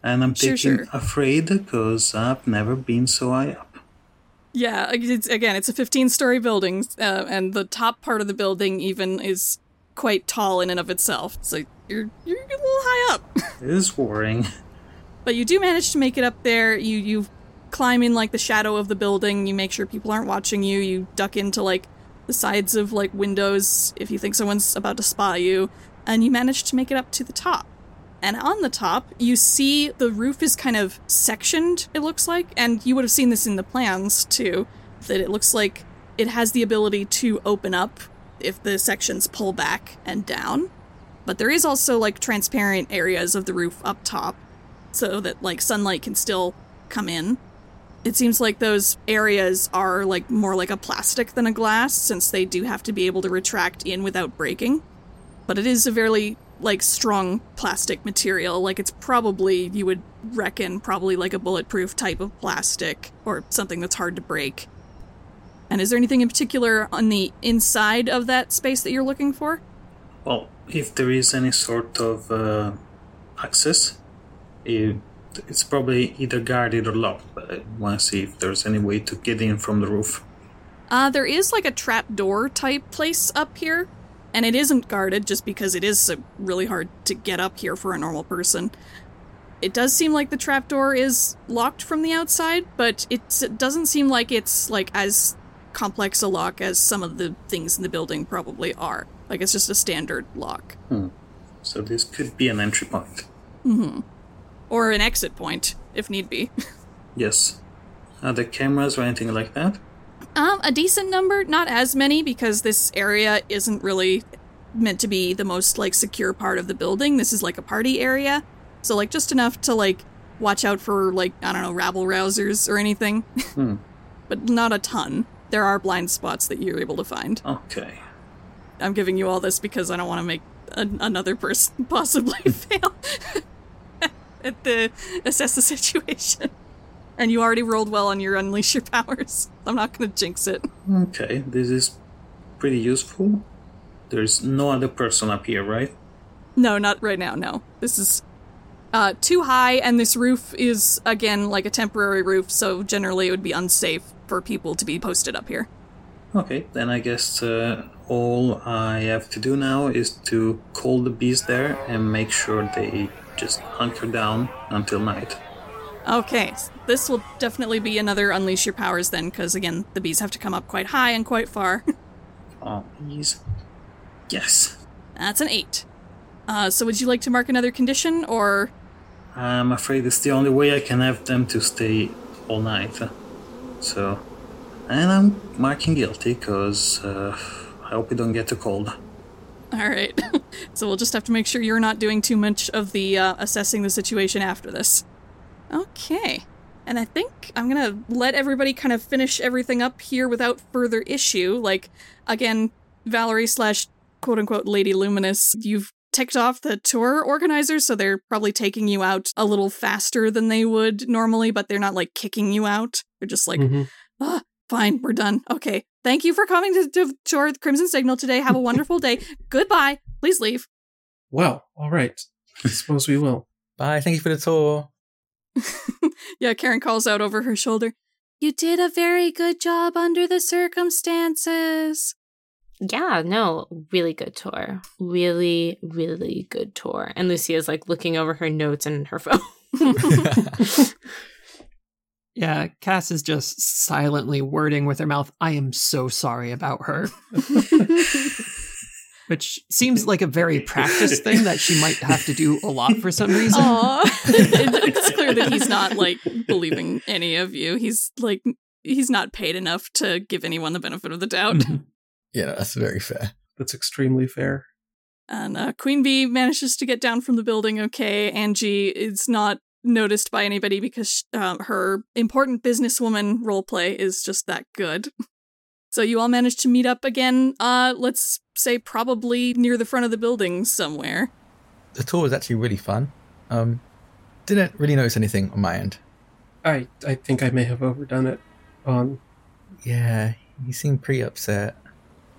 And I'm taking sure, sure. afraid because I've never been so high up. Yeah, it's, again, it's a fifteen-story building, uh, and the top part of the building even is quite tall in and of itself. So you're you're a little high up. It is worrying. But you do manage to make it up there. You you climb in like the shadow of the building. You make sure people aren't watching you. You duck into like the sides of like windows if you think someone's about to spy you, and you manage to make it up to the top. And on the top, you see the roof is kind of sectioned, it looks like. And you would have seen this in the plans, too, that it looks like it has the ability to open up if the sections pull back and down. But there is also, like, transparent areas of the roof up top so that, like, sunlight can still come in. It seems like those areas are, like, more like a plastic than a glass, since they do have to be able to retract in without breaking. But it is a very... like strong plastic material, like it's probably, you would reckon, probably like a bulletproof type of plastic or something that's hard to break. And is there anything in particular on the inside of that space that you're looking for? Well, if there is any sort of uh, access, it, it's probably either guarded or locked, but I want to see if there's any way to get in from the roof. Uh, there is like a trapdoor type place up here. And it isn't guarded just because it is really hard to get up here for a normal person. It does seem like the trapdoor is locked from the outside, but it's, it doesn't seem like it's like as complex a lock as some of the things in the building probably are. Like, it's just a standard lock. Hmm. So this could be an entry point. Mm-hmm. Or an exit point, if need be. Yes. Are there cameras or anything like that? Um, a decent number, not as many, because this area isn't really meant to be the most, like, secure part of the building. This is, like, a party area. So, like, just enough to, like, watch out for, like, I don't know, rabble-rousers or anything. Hmm. But not a ton. There are blind spots that you're able to find. Okay. I'm giving you all this because I don't want to make an- another person possibly fail at the assess the situation. And you already rolled well on your Unleash Your Powers. I'm not going to jinx it. Okay, this is pretty useful. There's no other person up here, right? No, not right now, no. This is uh, too high, and this roof is, again, like a temporary roof, so generally it would be unsafe for people to be posted up here. Okay, then I guess uh, all I have to do now is to call the bees there and make sure they just hunker down until night. Okay, this will definitely be another Unleash Your Powers then, because again, the bees have to come up quite high and quite far. Oh, bees. Yes. That's an eight. Uh, so would you like to mark another condition, or...? I'm afraid it's the only way I can have them to stay all night. So, and I'm marking guilty, because uh, I hope we don't get too cold. Alright, so we'll just have to make sure you're not doing too much of the uh, assessing the situation after this. Okay, and I think I'm going to let everybody kind of finish everything up here without further issue. Like, again, Valerie slash quote-unquote Lady Luminous, you've ticked off the tour organizers, so they're probably taking you out a little faster than they would normally, but they're not, like, kicking you out. They're just like, mm-hmm. ah, fine, we're done. Okay, thank you for coming to, to tour Crimson Signal today. Have a wonderful day. Goodbye. Please leave. Well, all right. I suppose we will. Bye. Thank you for the tour. Yeah, Karen calls out over her shoulder, "You did a very good job under the circumstances." Yeah, no, really good tour. Really, really good tour. And Lucia's like looking over her notes and her phone. Yeah, Cass is just silently wording with her mouth, I am so sorry about her. Which seems like a very practiced thing that she might have to do a lot for some reason. Aww. It's clear that he's not, like, believing any of you. He's, like, he's not paid enough to give anyone the benefit of the doubt. Mm-hmm. Yeah, that's very fair. That's extremely fair. And uh, Queen Bee manages to get down from the building okay. Angie is not noticed by anybody because uh, her important businesswoman roleplay is just that good. So you all managed to meet up again, uh, let's say probably near the front of the building somewhere. The tour was actually really fun. Um, didn't really notice anything on my end. I, I think I may have overdone it. Um, yeah, you seem pretty upset.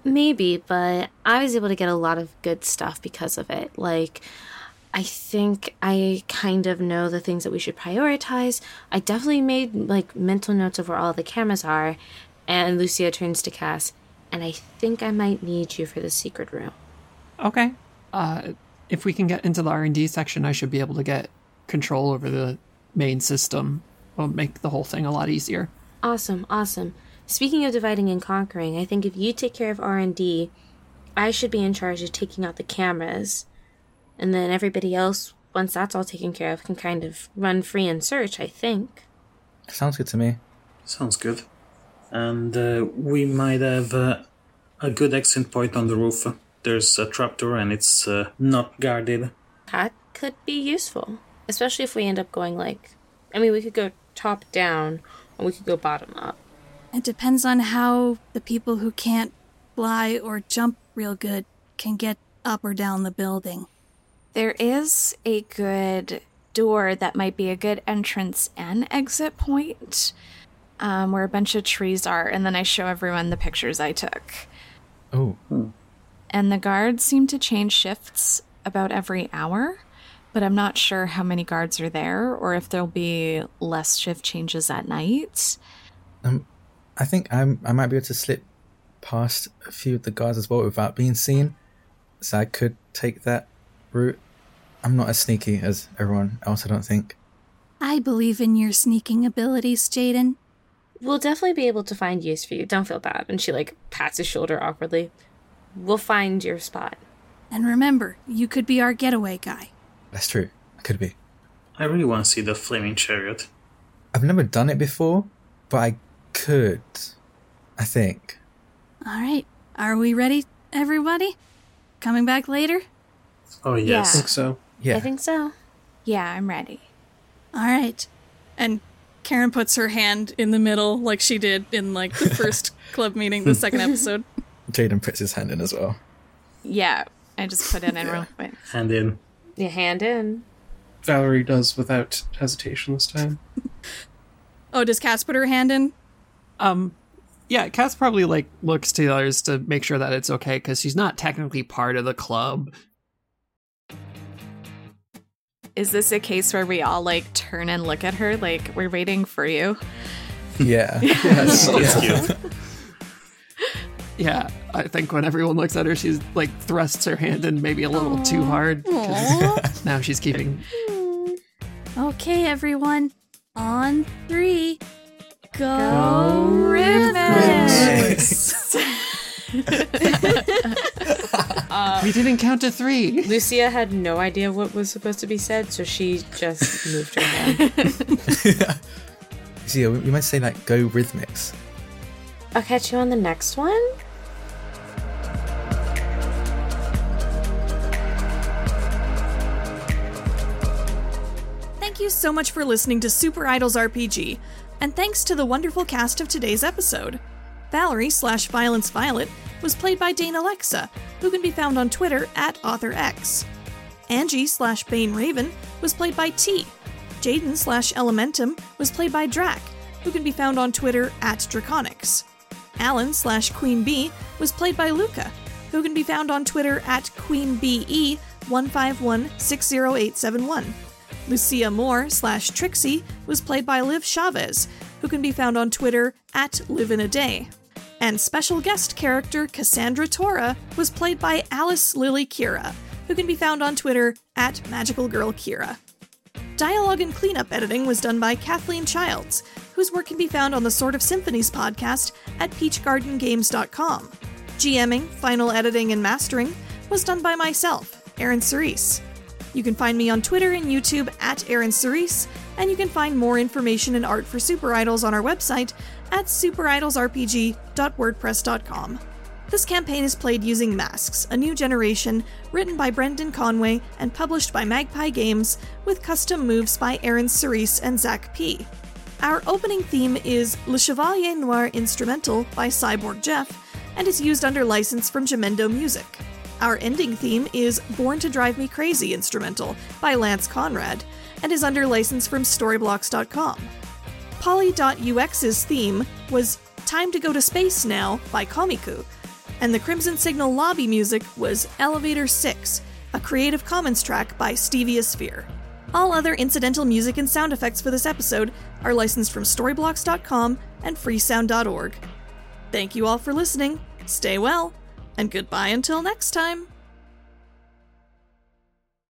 Maybe, but I was able to get a lot of good stuff because of it. Like, I think I kind of know the things that we should prioritize. I definitely made, like, mental notes of where all the cameras are. And Lucia turns to Cass, and I think I might need you for the secret room. Okay. Uh, if we can get into the R and D section, I should be able to get control over the main system. It'll make the whole thing a lot easier. Awesome, awesome. Speaking of dividing and conquering, I think if you take care of R and D, I should be in charge of taking out the cameras. And then everybody else, once that's all taken care of, can kind of run free and search, I think. Sounds good to me. Sounds good. And uh, we might have uh, a good exit point on the roof. There's a trapdoor and it's uh, not guarded. That could be useful, especially if we end up going like... I mean, we could go top down or we could go bottom up. It depends on how the people who can't fly or jump real good can get up or down the building. There is a good door that might be a good entrance and exit point. Um, where a bunch of trees are, and then I show everyone the pictures I took. Oh. Hmm. And the guards seem to change shifts about every hour, but I'm not sure how many guards are there, or if there'll be less shift changes at night. Um, I think I'm, I might be able to slip past a few of the guards as well without being seen, so I could take that route. I'm not as sneaky as everyone else, I don't think. I believe in your sneaking abilities, Jaden. We'll definitely be able to find use for you. Don't feel bad. And she, like, pats his shoulder awkwardly. We'll find your spot. And remember, you could be our getaway guy. That's true. I could be. I really want to see the flaming chariot. I've never done it before, but I could. I think. All right. Are we ready, everybody? Coming back later? Oh, yes. Yeah. I think so. Yeah. I think so. Yeah, I'm ready. All right. And... Karen puts her hand in the middle like she did in, like, the first club meeting, the second episode. Jaden puts his hand in as well. Yeah, I just put it in yeah. real quick. Hand in. Yeah, hand in. Valerie does without hesitation this time. Oh, does Cass put her hand in? Um, yeah, Cass probably, like, looks to the others to make sure that it's okay, because she's not technically part of the club. Is this a case where we all, like, turn and look at her? Like, we're waiting for you? Yeah. Yes. Yeah. Yeah, I think when everyone looks at her, she's, like, thrusts her hand in maybe a little Aww. Too hard. Now she's keeping... Okay, everyone. On three. Go, go Rhythmics! Uh, we didn't count to three. Lucia had no idea what was supposed to be said, so she just moved her hand. Yeah. Lucia, we might say, like, go Rhythmics. I'll catch you on the next one. Thank you so much for listening to Super Idol's R P G, and thanks to the wonderful cast of today's episode. Valerie slash Violence Violet was played by Dane Alexa, who can be found on Twitter at AuthorX. Angie slash Bane Raven was played by T. Jaden slash Elementum was played by Drac, who can be found on Twitter at Draconics. Alan slash Queen Bee was played by Luca, who can be found on Twitter at Queen Bee one five one six zero eight seven one. Lucia Moore slash Trixie was played by Liv Chavez, who can be found on Twitter at LiveInAday. And special guest character Cassandra Tora was played by Alice Lily Kira, who can be found on Twitter at Magical Girl Kira. Dialogue and cleanup editing was done by Kathleen Childs, whose work can be found on the Sword of Symphonies podcast at peach garden games dot com. GMing, final editing, and mastering was done by myself, Aaron Cerise. You can find me on Twitter and YouTube at Aaron Cerise, and you can find more information and art for Super Idols on our website at super idols r p g dot wordpress dot com. This campaign is played using Masks: A New Generation, written by Brendan Conway and published by Magpie Games, with custom moves by Aaron Cerise and Zach P. Our opening theme is Le Chevalier Noir Instrumental by Cyborg Jeff, and is used under license from Jamendo Music. Our ending theme is Born to Drive Me Crazy Instrumental by Lance Conrad, and is under license from storyblocks dot com. Poly.ux's theme was Time to Go to Space Now by Komiku, and the Crimson Signal lobby music was Elevator six, a Creative Commons track by Steviosphere. All other incidental music and sound effects for this episode are licensed from storyblocks dot com and freesound dot org. Thank you all for listening, stay well, and goodbye until next time!